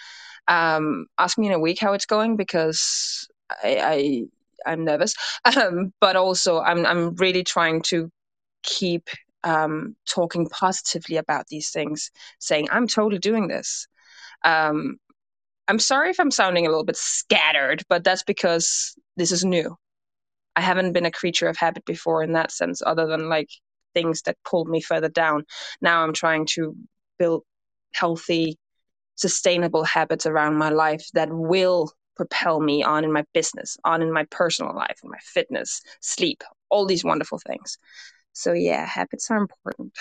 Ask me in a week how it's going, because I'm nervous, but also I'm really trying to keep talking positively about these things, saying I'm totally doing this. I'm sorry if I'm sounding a little bit scattered, but that's because this is new. I haven't been a creature of habit before in that sense, other than like things that pulled me further down. Now I'm trying to build healthy, sustainable habits around my life that will propel me on in my business, on in my personal life, in my fitness, sleep, all these wonderful things. So yeah, habits are important.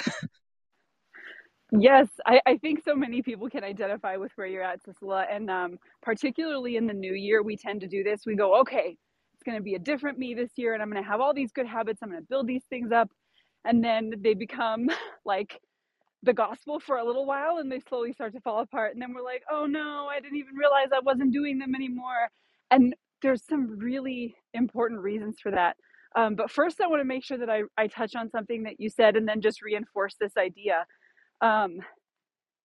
Yes, I think so many people can identify with where you're at, Cicilla. And particularly in the new year, we tend to do this. We go, okay, it's going to be a different me this year, and I'm going to have all these good habits. I'm going to build these things up. And then they become like the gospel for a little while, and they slowly start to fall apart. And then we're like, oh no, I didn't even realize I wasn't doing them anymore. And there's some really important reasons for that. But first, I want to make sure that I touch on something that you said and then just reinforce this idea.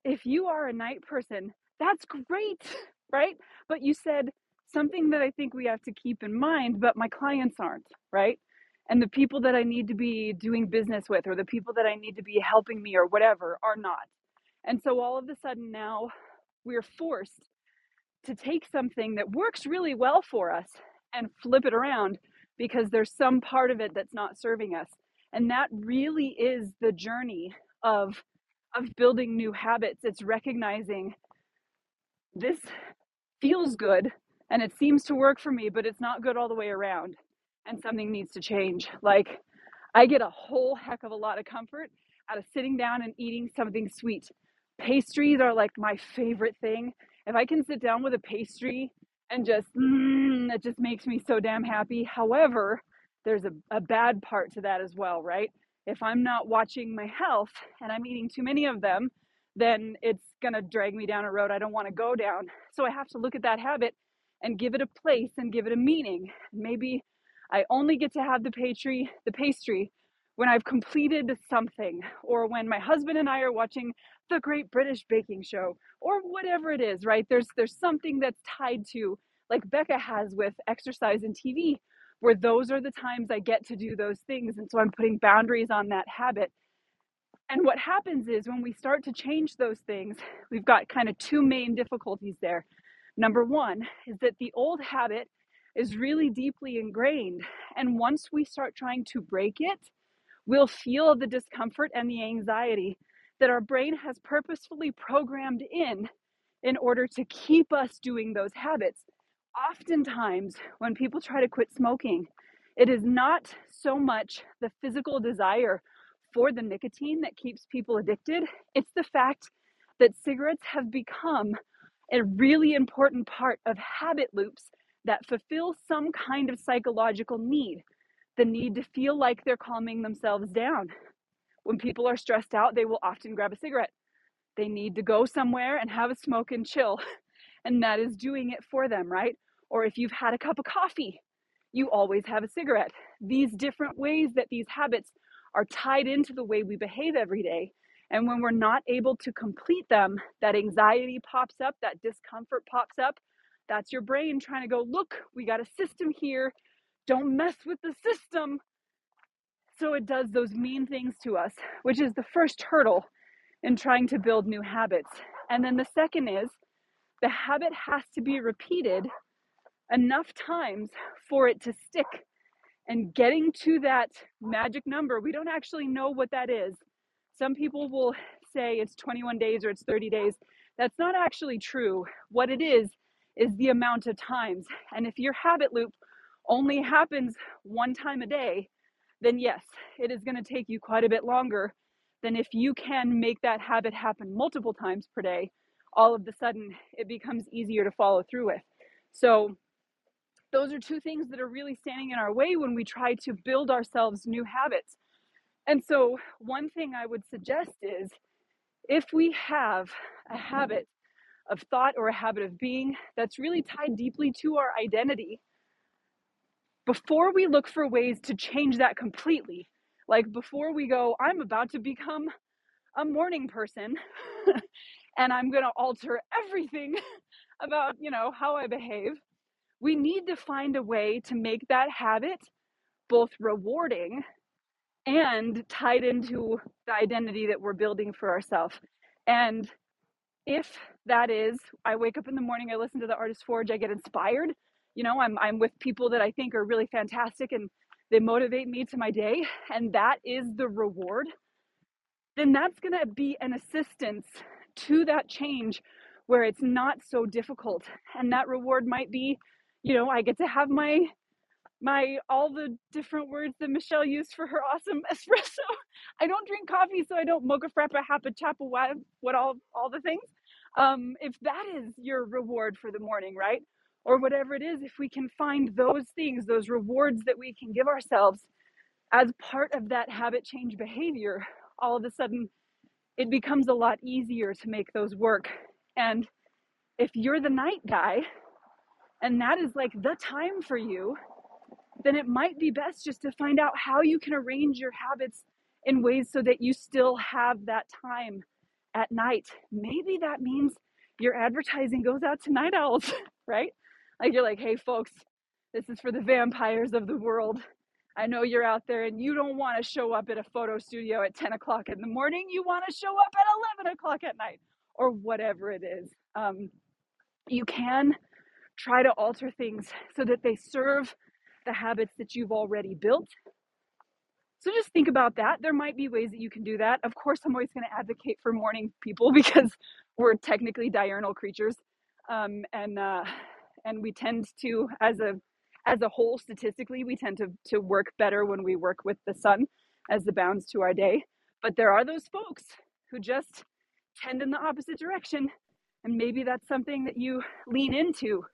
If you are a night person, that's great, right? But you said something that I think we have to keep in mind, but my clients aren't, right? And the people that I need to be doing business with, or the people that I need to be helping me or whatever, are not. And so all of a sudden now we're forced to take something that works really well for us and flip it around because there's some part of it that's not serving us. And that really is the journey of building new habits. It's recognizing this feels good and it seems to work for me, but it's not good all the way around. And something needs to change. Like, I get a whole heck of a lot of comfort out of sitting down and eating something sweet. Pastries are like my favorite thing. If I can sit down with a pastry and just, it just makes me so damn happy. However, there's a bad part to that as well, right? If I'm not watching my health and I'm eating too many of them, then it's gonna drag me down a road I don't wanna go down. So I have to look at that habit and give it a place and give it a meaning. Maybe I only get to have the pastry when I've completed something, or when my husband and I are watching the Great British Baking Show, or whatever it is, right? There's something that's tied to, like Bekka has with exercise and TV, where those are the times I get to do those things. And so I'm putting boundaries on that habit. And what happens is when we start to change those things, we've got kind of two main difficulties there. Number one is that the old habit is really deeply ingrained. And once we start trying to break it, we'll feel the discomfort and the anxiety that our brain has purposefully programmed in order to keep us doing those habits. Oftentimes, when people try to quit smoking, it is not so much the physical desire for the nicotine that keeps people addicted. It's the fact that cigarettes have become a really important part of habit loops that fulfill some kind of psychological need, the need to feel like they're calming themselves down. When people are stressed out, they will often grab a cigarette. They need to go somewhere and have a smoke and chill, and that is doing it for them, right? Or if you've had a cup of coffee, you always have a cigarette. These different ways that these habits are tied into the way we behave every day, and when we're not able to complete them, that anxiety pops up, that discomfort pops up. That's your brain trying to go, look, we got a system here. Don't mess with the system. So it does those mean things to us, which is the first hurdle in trying to build new habits. And then the second is the habit has to be repeated enough times for it to stick. And getting to that magic number, we don't actually know what that is. Some people will say it's 21 days or it's 30 days. That's not actually true. What it is the amount of times. And if your habit loop only happens one time a day, then yes, it is going to take you quite a bit longer than if you can make that habit happen multiple times per day. All of a sudden, it becomes easier to follow through with. So those are two things that are really standing in our way when we try to build ourselves new habits. And so one thing I would suggest is, if we have a habit of thought or a habit of being that's really tied deeply to our identity, before we look for ways to change that completely, like before we go, I'm about to become a morning person and I'm going to alter everything about, you know, how I behave, we need to find a way to make that habit both rewarding and tied into the identity that we're building for ourselves. And if that is, I wake up in the morning, I listen to The Artist's Forge, I get inspired. You know, I'm with people that I think are really fantastic and they motivate me to my day, and that is the reward, then that's going to be an assistance to that change where it's not so difficult. And that reward might be, you know, I get to have my all the different words that Michelle used for her awesome espresso. I don't drink coffee, so I don't mocha frappa happa chappa what all the things. If that is your reward for the morning, right? Or whatever it is, if we can find those things, those rewards that we can give ourselves as part of that habit change behavior, all of a sudden it becomes a lot easier to make those work. And if you're the night guy and that is like the time for you, then it might be best just to find out how you can arrange your habits in ways so that you still have that time at night. Maybe that means your advertising goes out to night owls, right? Like you're like, hey folks, this is for the vampires of the world. I know you're out there and you don't want to show up at a photo studio at 10 o'clock in the morning. You want to show up at 11 o'clock at night or whatever it is. You can try to alter things so that they serve the habits that you've already built. So just think about that. There might be ways that you can do that. Of course, I'm always going to advocate for morning people because we're technically diurnal creatures. And we tend to, as a whole, statistically, we tend to work better when we work with the sun as the bounds to our day. But there are those folks who just tend in the opposite direction. And maybe that's something that you lean into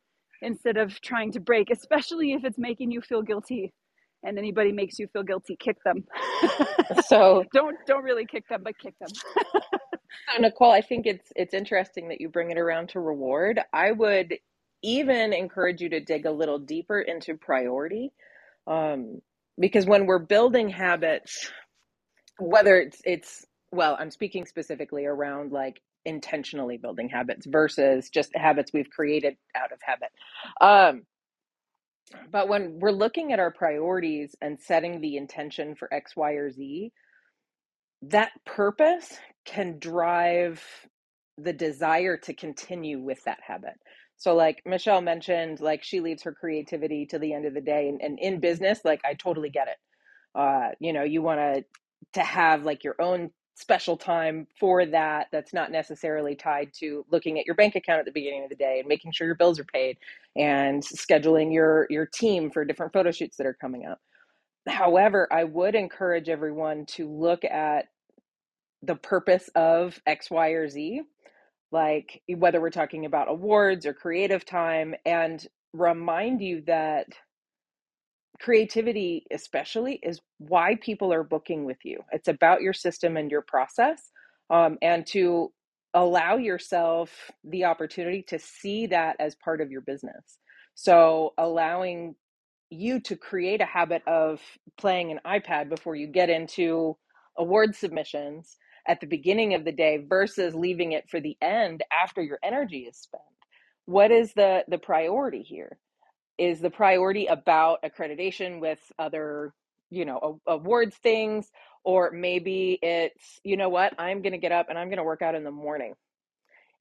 instead of trying to break, especially if it's making you feel guilty and anybody makes you feel guilty, kick them. So don't really kick them, but kick them. So Nicole, I think it's interesting that you bring it around to reward. I would even encourage you to dig a little deeper into priority, because when we're building habits, whether well, I'm speaking specifically around like intentionally building habits versus just habits we've created out of habit. But when we're looking at our priorities and setting the intention for X, Y, or Z, that purpose can drive the desire to continue with that habit. So like Michelle mentioned, like she leaves her creativity to the end of the day, and in business, like I totally get it. You know, you want to have like your own special time for that. That's not necessarily tied to looking at your bank account at the beginning of the day and making sure your bills are paid and scheduling your team for different photo shoots that are coming up. However, I would encourage everyone to look at the purpose of X, Y, or Z, like whether we're talking about awards or creative time, and remind you that creativity especially is why people are booking with you. It's about your system and your process, and to allow yourself the opportunity to see that as part of your business. So allowing you to create a habit of playing an iPad before you get into award submissions at the beginning of the day versus leaving it for the end after your energy is spent. What is the priority here? Is the priority about accreditation with other, you know, awards things? Or maybe it's, you know what, I'm going to get up and I'm going to work out in the morning.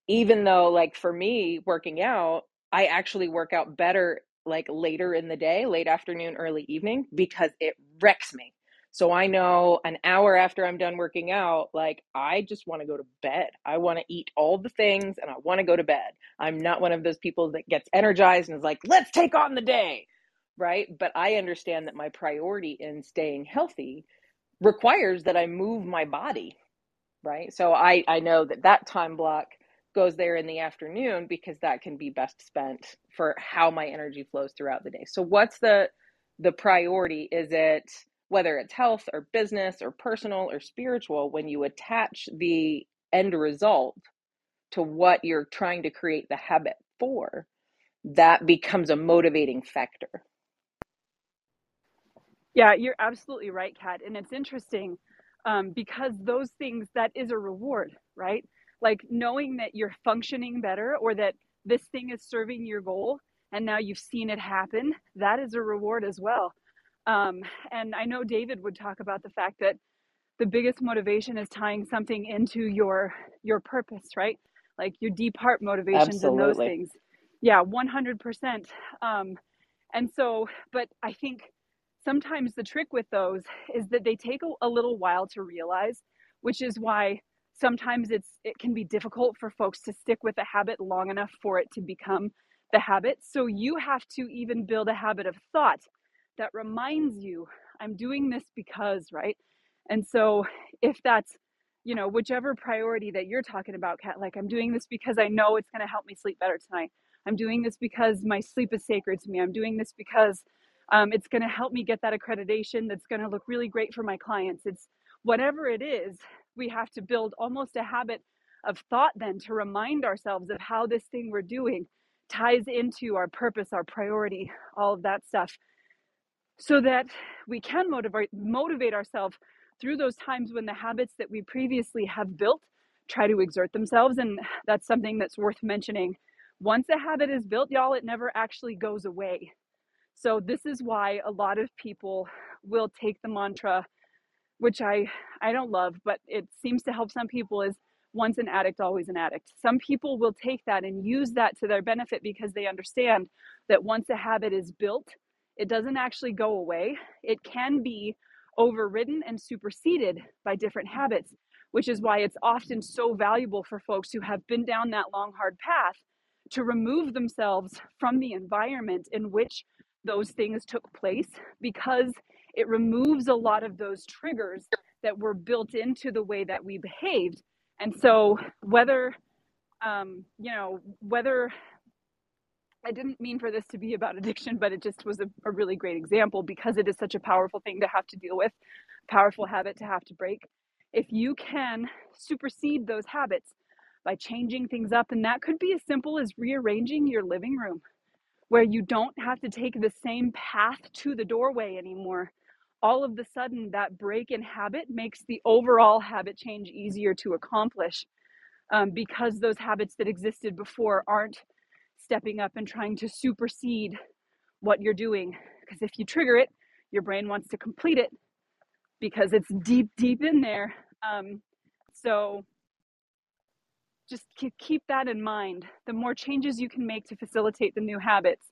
Even though, like for me, working out, I actually work out better like later in the day, late afternoon, early evening, because it wrecks me. So I know an hour after I'm done working out, like, I just want to go to bed. I want to eat all the things and I want to go to bed. I'm not one of those people that gets energized and is like, let's take on the day, right? But I understand that my priority in staying healthy requires that I move my body, right? So I know that that time block goes there in the afternoon because that can be best spent for how my energy flows throughout the day. So what's the priority? Is it, whether it's health or business or personal or spiritual, when you attach the end result to what you're trying to create the habit for, that becomes a motivating factor. Yeah, you're absolutely right, Kat. And it's interesting because those things, that is a reward, right? Like knowing that you're functioning better or that this thing is serving your goal and now you've seen it happen, that is a reward as well. And I know David would talk about the fact that the biggest motivation is tying something into your purpose, right? Like your deep heart motivations and those things. Yeah, 100%. And so, but I think sometimes the trick with those is that they take a little while to realize, which is why sometimes it can be difficult for folks to stick with a habit long enough for it to become the habit. So you have to even build a habit of thought that reminds you, I'm doing this because, right? And so if that's, you know, whichever priority that you're talking about, Kat, like I'm doing this because I know it's going to help me sleep better tonight. I'm doing this because my sleep is sacred to me. I'm doing this because it's going to help me get that accreditation that's going to look really great for my clients. It's whatever it is, we have to build almost a habit of thought then to remind ourselves of how this thing we're doing ties into our purpose, our priority, all of that stuff, so that we can motivate ourselves through those times when the habits that we previously have built try to exert themselves. And that's something that's worth mentioning. Once a habit is built, y'all, it never actually goes away. So this is why a lot of people will take the mantra, which I don't love, but it seems to help some people, is once an addict, always an addict. Some people will take that and use that to their benefit because they understand that once a habit is built, it doesn't actually go away. It can be overridden and superseded by different habits, which is why it's often so valuable for folks who have been down that long, hard path to remove themselves from the environment in which those things took place, because it removes a lot of those triggers that were built into the way that we behaved. And so whether I didn't mean for this to be about addiction, but it just was a really great example because it is such a powerful thing to have to deal with, powerful habit to have to break. If you can supersede those habits by changing things up, and that could be as simple as rearranging your living room, where you don't have to take the same path to the doorway anymore, all of a sudden that break in habit makes the overall habit change easier to accomplish because those habits that existed before aren't stepping up and trying to supersede what you're doing. Because if you trigger it, your brain wants to complete it because it's deep, deep in there. So just keep that in mind. The more changes you can make to facilitate the new habits,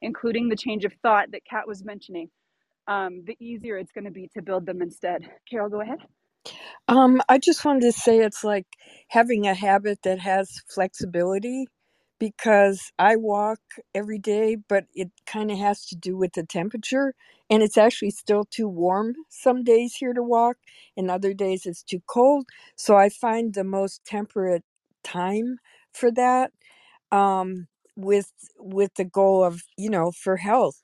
including the change of thought that Kat was mentioning, the easier it's going to be to build them instead. Carol, go ahead. I just wanted to say it's like having a habit that has flexibility, because I walk every day, but it kind of has to do with the temperature. And it's actually still too warm some days here to walk, and other days it's too cold. So I find the most temperate time for that with the goal of, you know, for health.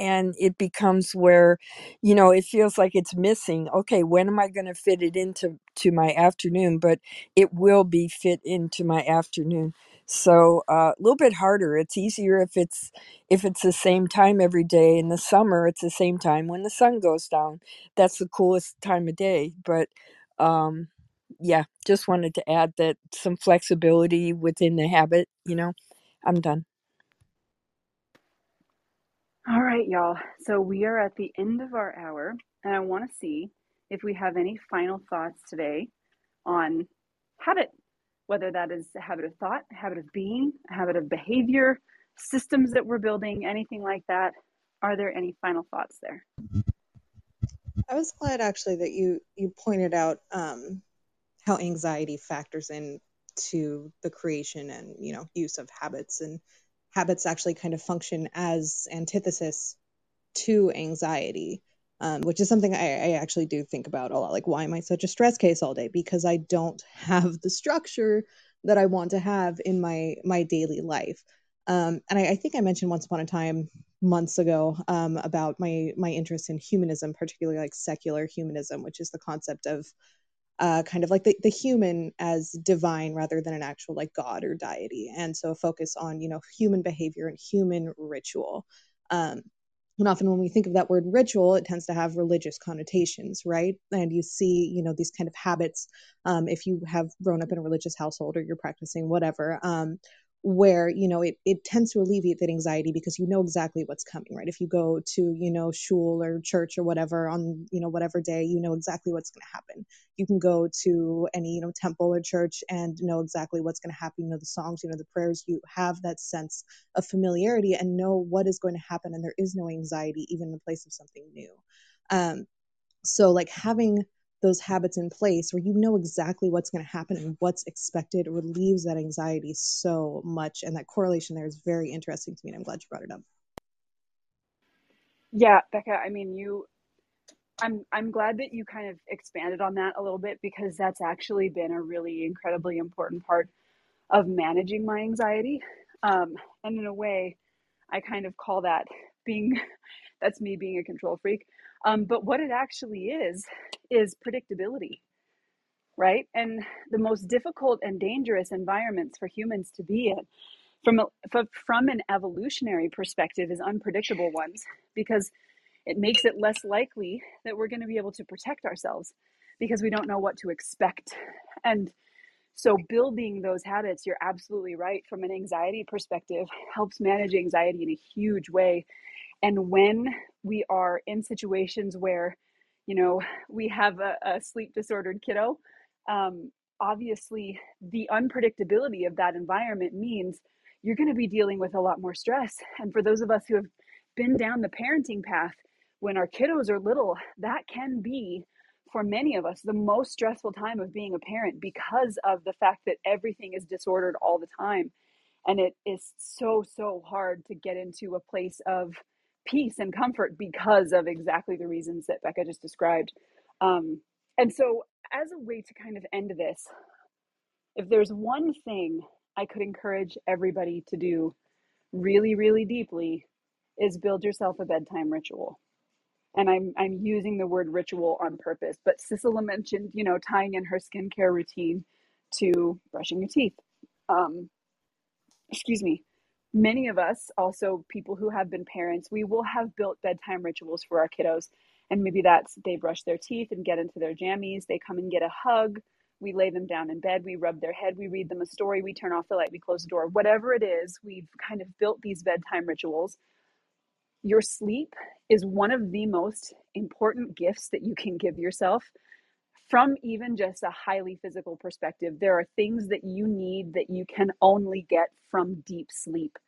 And it becomes where, you know, it feels like it's missing. Okay, when am I going to fit it into my afternoon? But it will be fit into my afternoon. So a little bit harder. It's easier if it's the same time every day. In the summer, it's the same time when the sun goes down. That's the coolest time of day. But yeah, just wanted to add that, some flexibility within the habit, you know. I'm done. All right, y'all. So we are at the end of our hour, and I want to see if we have any final thoughts today on habit, whether that is a habit of thought, a habit of being, a habit of behavior, systems that we're building, anything like that. Are there any final thoughts there? I was glad actually that you pointed out how anxiety factors in to the creation and, you know, use of habits, and habits actually kind of function as antithesis to anxiety, which is something I actually do think about a lot. Like, why am I such a stress case all day? Because I don't have the structure that I want to have in my daily life. And I think I mentioned once upon a time months ago about my interest in humanism, particularly like secular humanism, which is the concept of kind of like the human as divine rather than an actual like God or deity. And so a focus on, you know, human behavior and human ritual. And often when we think of that word ritual, it tends to have religious connotations, right? And you see, you know, these kind of habits, if you have grown up in a religious household or you're practicing whatever, where, you know, it tends to alleviate that anxiety because you know exactly what's coming, right? If you go to, you know, shul or church or whatever on, you know, whatever day, you know exactly what's going to happen. You can go to any, you know, temple or church and know exactly what's going to happen. You know, the songs, you know, the prayers, you have that sense of familiarity and know what is going to happen. And there is no anxiety, even in the place of something new. So like having those habits in place where you know exactly what's going to happen and what's expected relieves that anxiety so much. And that correlation there is very interesting to me, and I'm glad you brought it up. Yeah, Bekka, I mean, I'm glad that you kind of expanded on that a little bit, because that's actually been a really incredibly important part of managing my anxiety. And in a way, I kind of call that that's me being a control freak. But what it actually is predictability, right? And the most difficult and dangerous environments for humans to be in from an evolutionary perspective is unpredictable ones, because it makes it less likely that we're going to be able to protect ourselves because we don't know what to expect. And so building those habits, you're absolutely right, from an anxiety perspective, helps manage anxiety in a huge way. And when we are in situations where, you know, we have a sleep disordered kiddo, obviously the unpredictability of that environment means you're going to be dealing with a lot more stress. And for those of us who have been down the parenting path when our kiddos are little, that can be, for many of us, the most stressful time of being a parent, because of the fact that everything is disordered all the time. And it is so, so hard to get into a place of peace and comfort because of exactly the reasons that Bekka just described. And so as a way to kind of end this, if there's one thing I could encourage everybody to do really, really deeply, is build yourself a bedtime ritual. And I'm using the word ritual on purpose, but Cicilla mentioned, you know, tying in her skincare routine to brushing your teeth. Excuse me. Many of us, also people who have been parents, we will have built bedtime rituals for our kiddos. And maybe that's they brush their teeth and get into their jammies. They come and get a hug. We lay them down in bed. We rub their head. We read them a story. We turn off the light. We close the door. Whatever it is, we've kind of built these bedtime rituals. Your sleep is one of the most important gifts that you can give yourself from even just a highly physical perspective. There are things that you need that you can only get from deep sleep.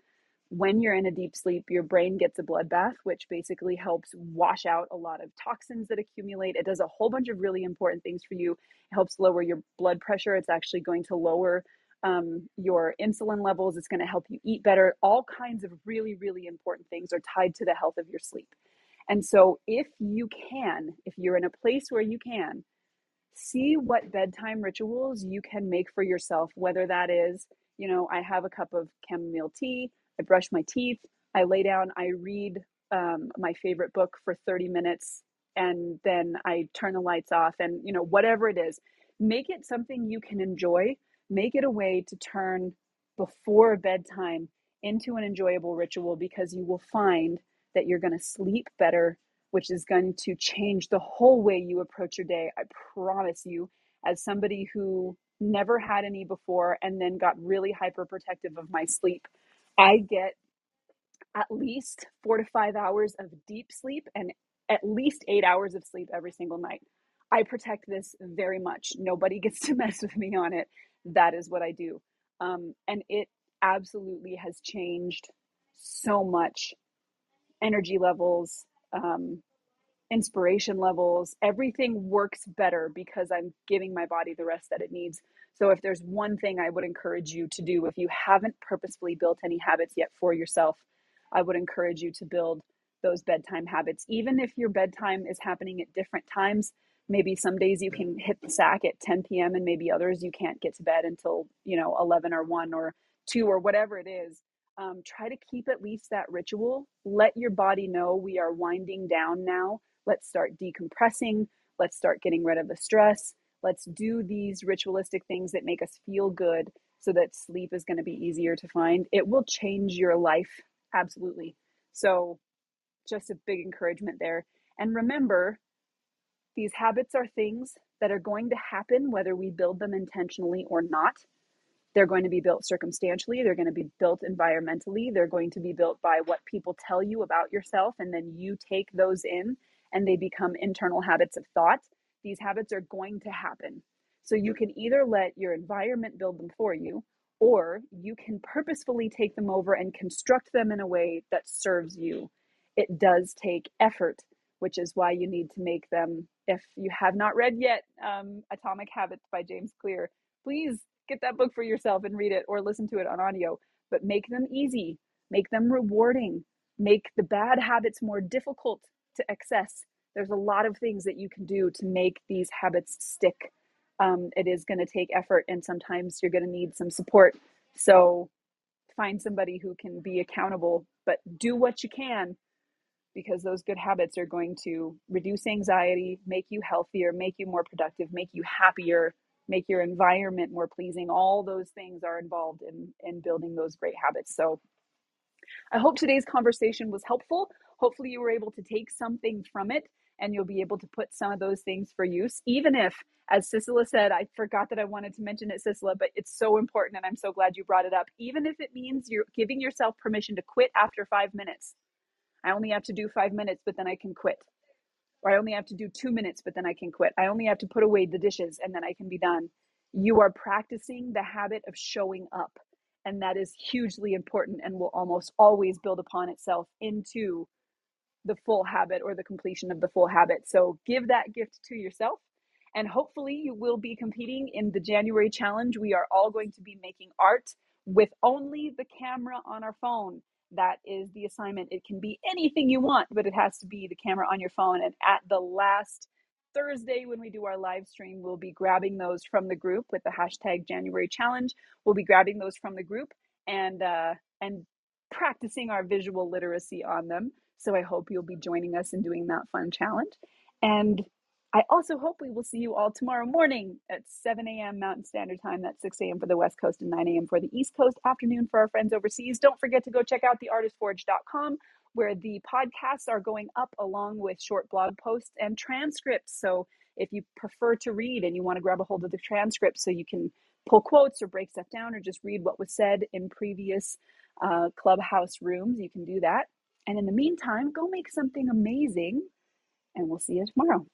When you're in a deep sleep, your brain gets a bloodbath, which basically helps wash out a lot of toxins that accumulate. It does a whole bunch of really important things for you. It helps lower your blood pressure. It's actually going to lower your insulin levels. It's going to help you eat better. All kinds of really, really important things are tied to the health of your sleep. And so if you can, if you're in a place where you can, see what bedtime rituals you can make for yourself, whether that is, you know, I have a cup of chamomile tea, I brush my teeth, I lay down, I read my favorite book for 30 minutes, and then I turn the lights off, and, you know, whatever it is, make it something you can enjoy. Make it a way to turn before bedtime into an enjoyable ritual, because you will find that you're going to sleep better, which is going to change the whole way you approach your day. I promise you, as somebody who never had any before and then got really hyperprotective of my sleep, I get at least 4 to 5 hours of deep sleep and at least 8 hours of sleep every single night. I protect this very much. Nobody gets to mess with me on it. That is what I do. And it absolutely has changed so much energy levels, inspiration levels, everything works better because I'm giving my body the rest that it needs. So if there's one thing I would encourage you to do, if you haven't purposefully built any habits yet for yourself, I would encourage you to build those bedtime habits. Even if your bedtime is happening at different times, maybe some days you can hit the sack at 10 p.m. and maybe others you can't get to bed until, 11 or 1 or 2 or whatever it is. Try to keep at least that ritual. Let your body know we are winding down now. Let's start decompressing. Let's start getting rid of the stress. Let's do these ritualistic things that make us feel good so that sleep is going to be easier to find. It will change your life. Absolutely. So just a big encouragement there. And remember, these habits are things that are going to happen whether we build them intentionally or not. They're going to be built circumstantially. They're going to be built environmentally. They're going to be built by what people tell you about yourself. And then you take those in and they become internal habits of thought. These habits are going to happen. So you can either let your environment build them for you, or you can purposefully take them over and construct them in a way that serves you. It does take effort, which is why you need to make them. If you have not read yet Atomic Habits by James Clear, please get that book for yourself and read it or listen to it on audio, but make them easy, make them rewarding, make the bad habits more difficult to access. There's a lot of things that you can do to make these habits stick. It is going to take effort and sometimes you're going to need some support. So find somebody who can be accountable, but do what you can, because those good habits are going to reduce anxiety, make you healthier, make you more productive, make you happier, make your environment more pleasing. All those things are involved in building those great habits. So I hope today's conversation was helpful. Hopefully you were able to take something from it and you'll be able to put some of those things for use. Even if, as Cicilla said, I forgot that I wanted to mention it, Cicilla, but it's so important and I'm so glad you brought it up. Even if it means you're giving yourself permission to quit after 5 minutes. I only have to do 5 minutes, but then I can quit. Or I only have to do 2 minutes, but then I can quit. I only have to put away the dishes and then I can be done. You are practicing the habit of showing up. And that is hugely important and will almost always build upon itself into the full habit or the completion of the full habit. So give that gift to yourself. And hopefully you will be competing in the January challenge. We are all going to be making art with only the camera on our phone. That is the assignment. It can be anything you want, but it has to be the camera on your phone. And at the last Thursday, when we do our live stream, we'll be grabbing those from the group with the hashtag January Challenge. We'll be grabbing those from the group and practicing our visual literacy on them. So I hope you'll be joining us in doing that fun challenge. And I also hope we will see you all tomorrow morning at 7 a.m. Mountain Standard Time. That's 6 a.m. for the West Coast and 9 a.m. for the East Coast. Afternoon for our friends overseas. Don't forget to go check out theartistforge.com, where the podcasts are going up along with short blog posts and transcripts. So if you prefer to read and you want to grab a hold of the transcripts so you can pull quotes or break stuff down or just read what was said in previous Clubhouse rooms, you can do that. And in the meantime, go make something amazing, and we'll see you tomorrow.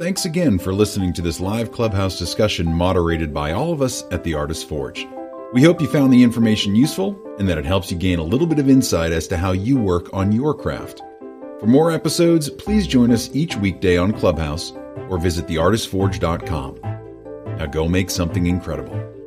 Thanks again for listening to this live Clubhouse discussion moderated by all of us at The Artist's Forge. We hope you found the information useful and that it helps you gain a little bit of insight as to how you work on your craft. For more episodes, please join us each weekday on Clubhouse or visit theartistforge.com. Now go make something incredible.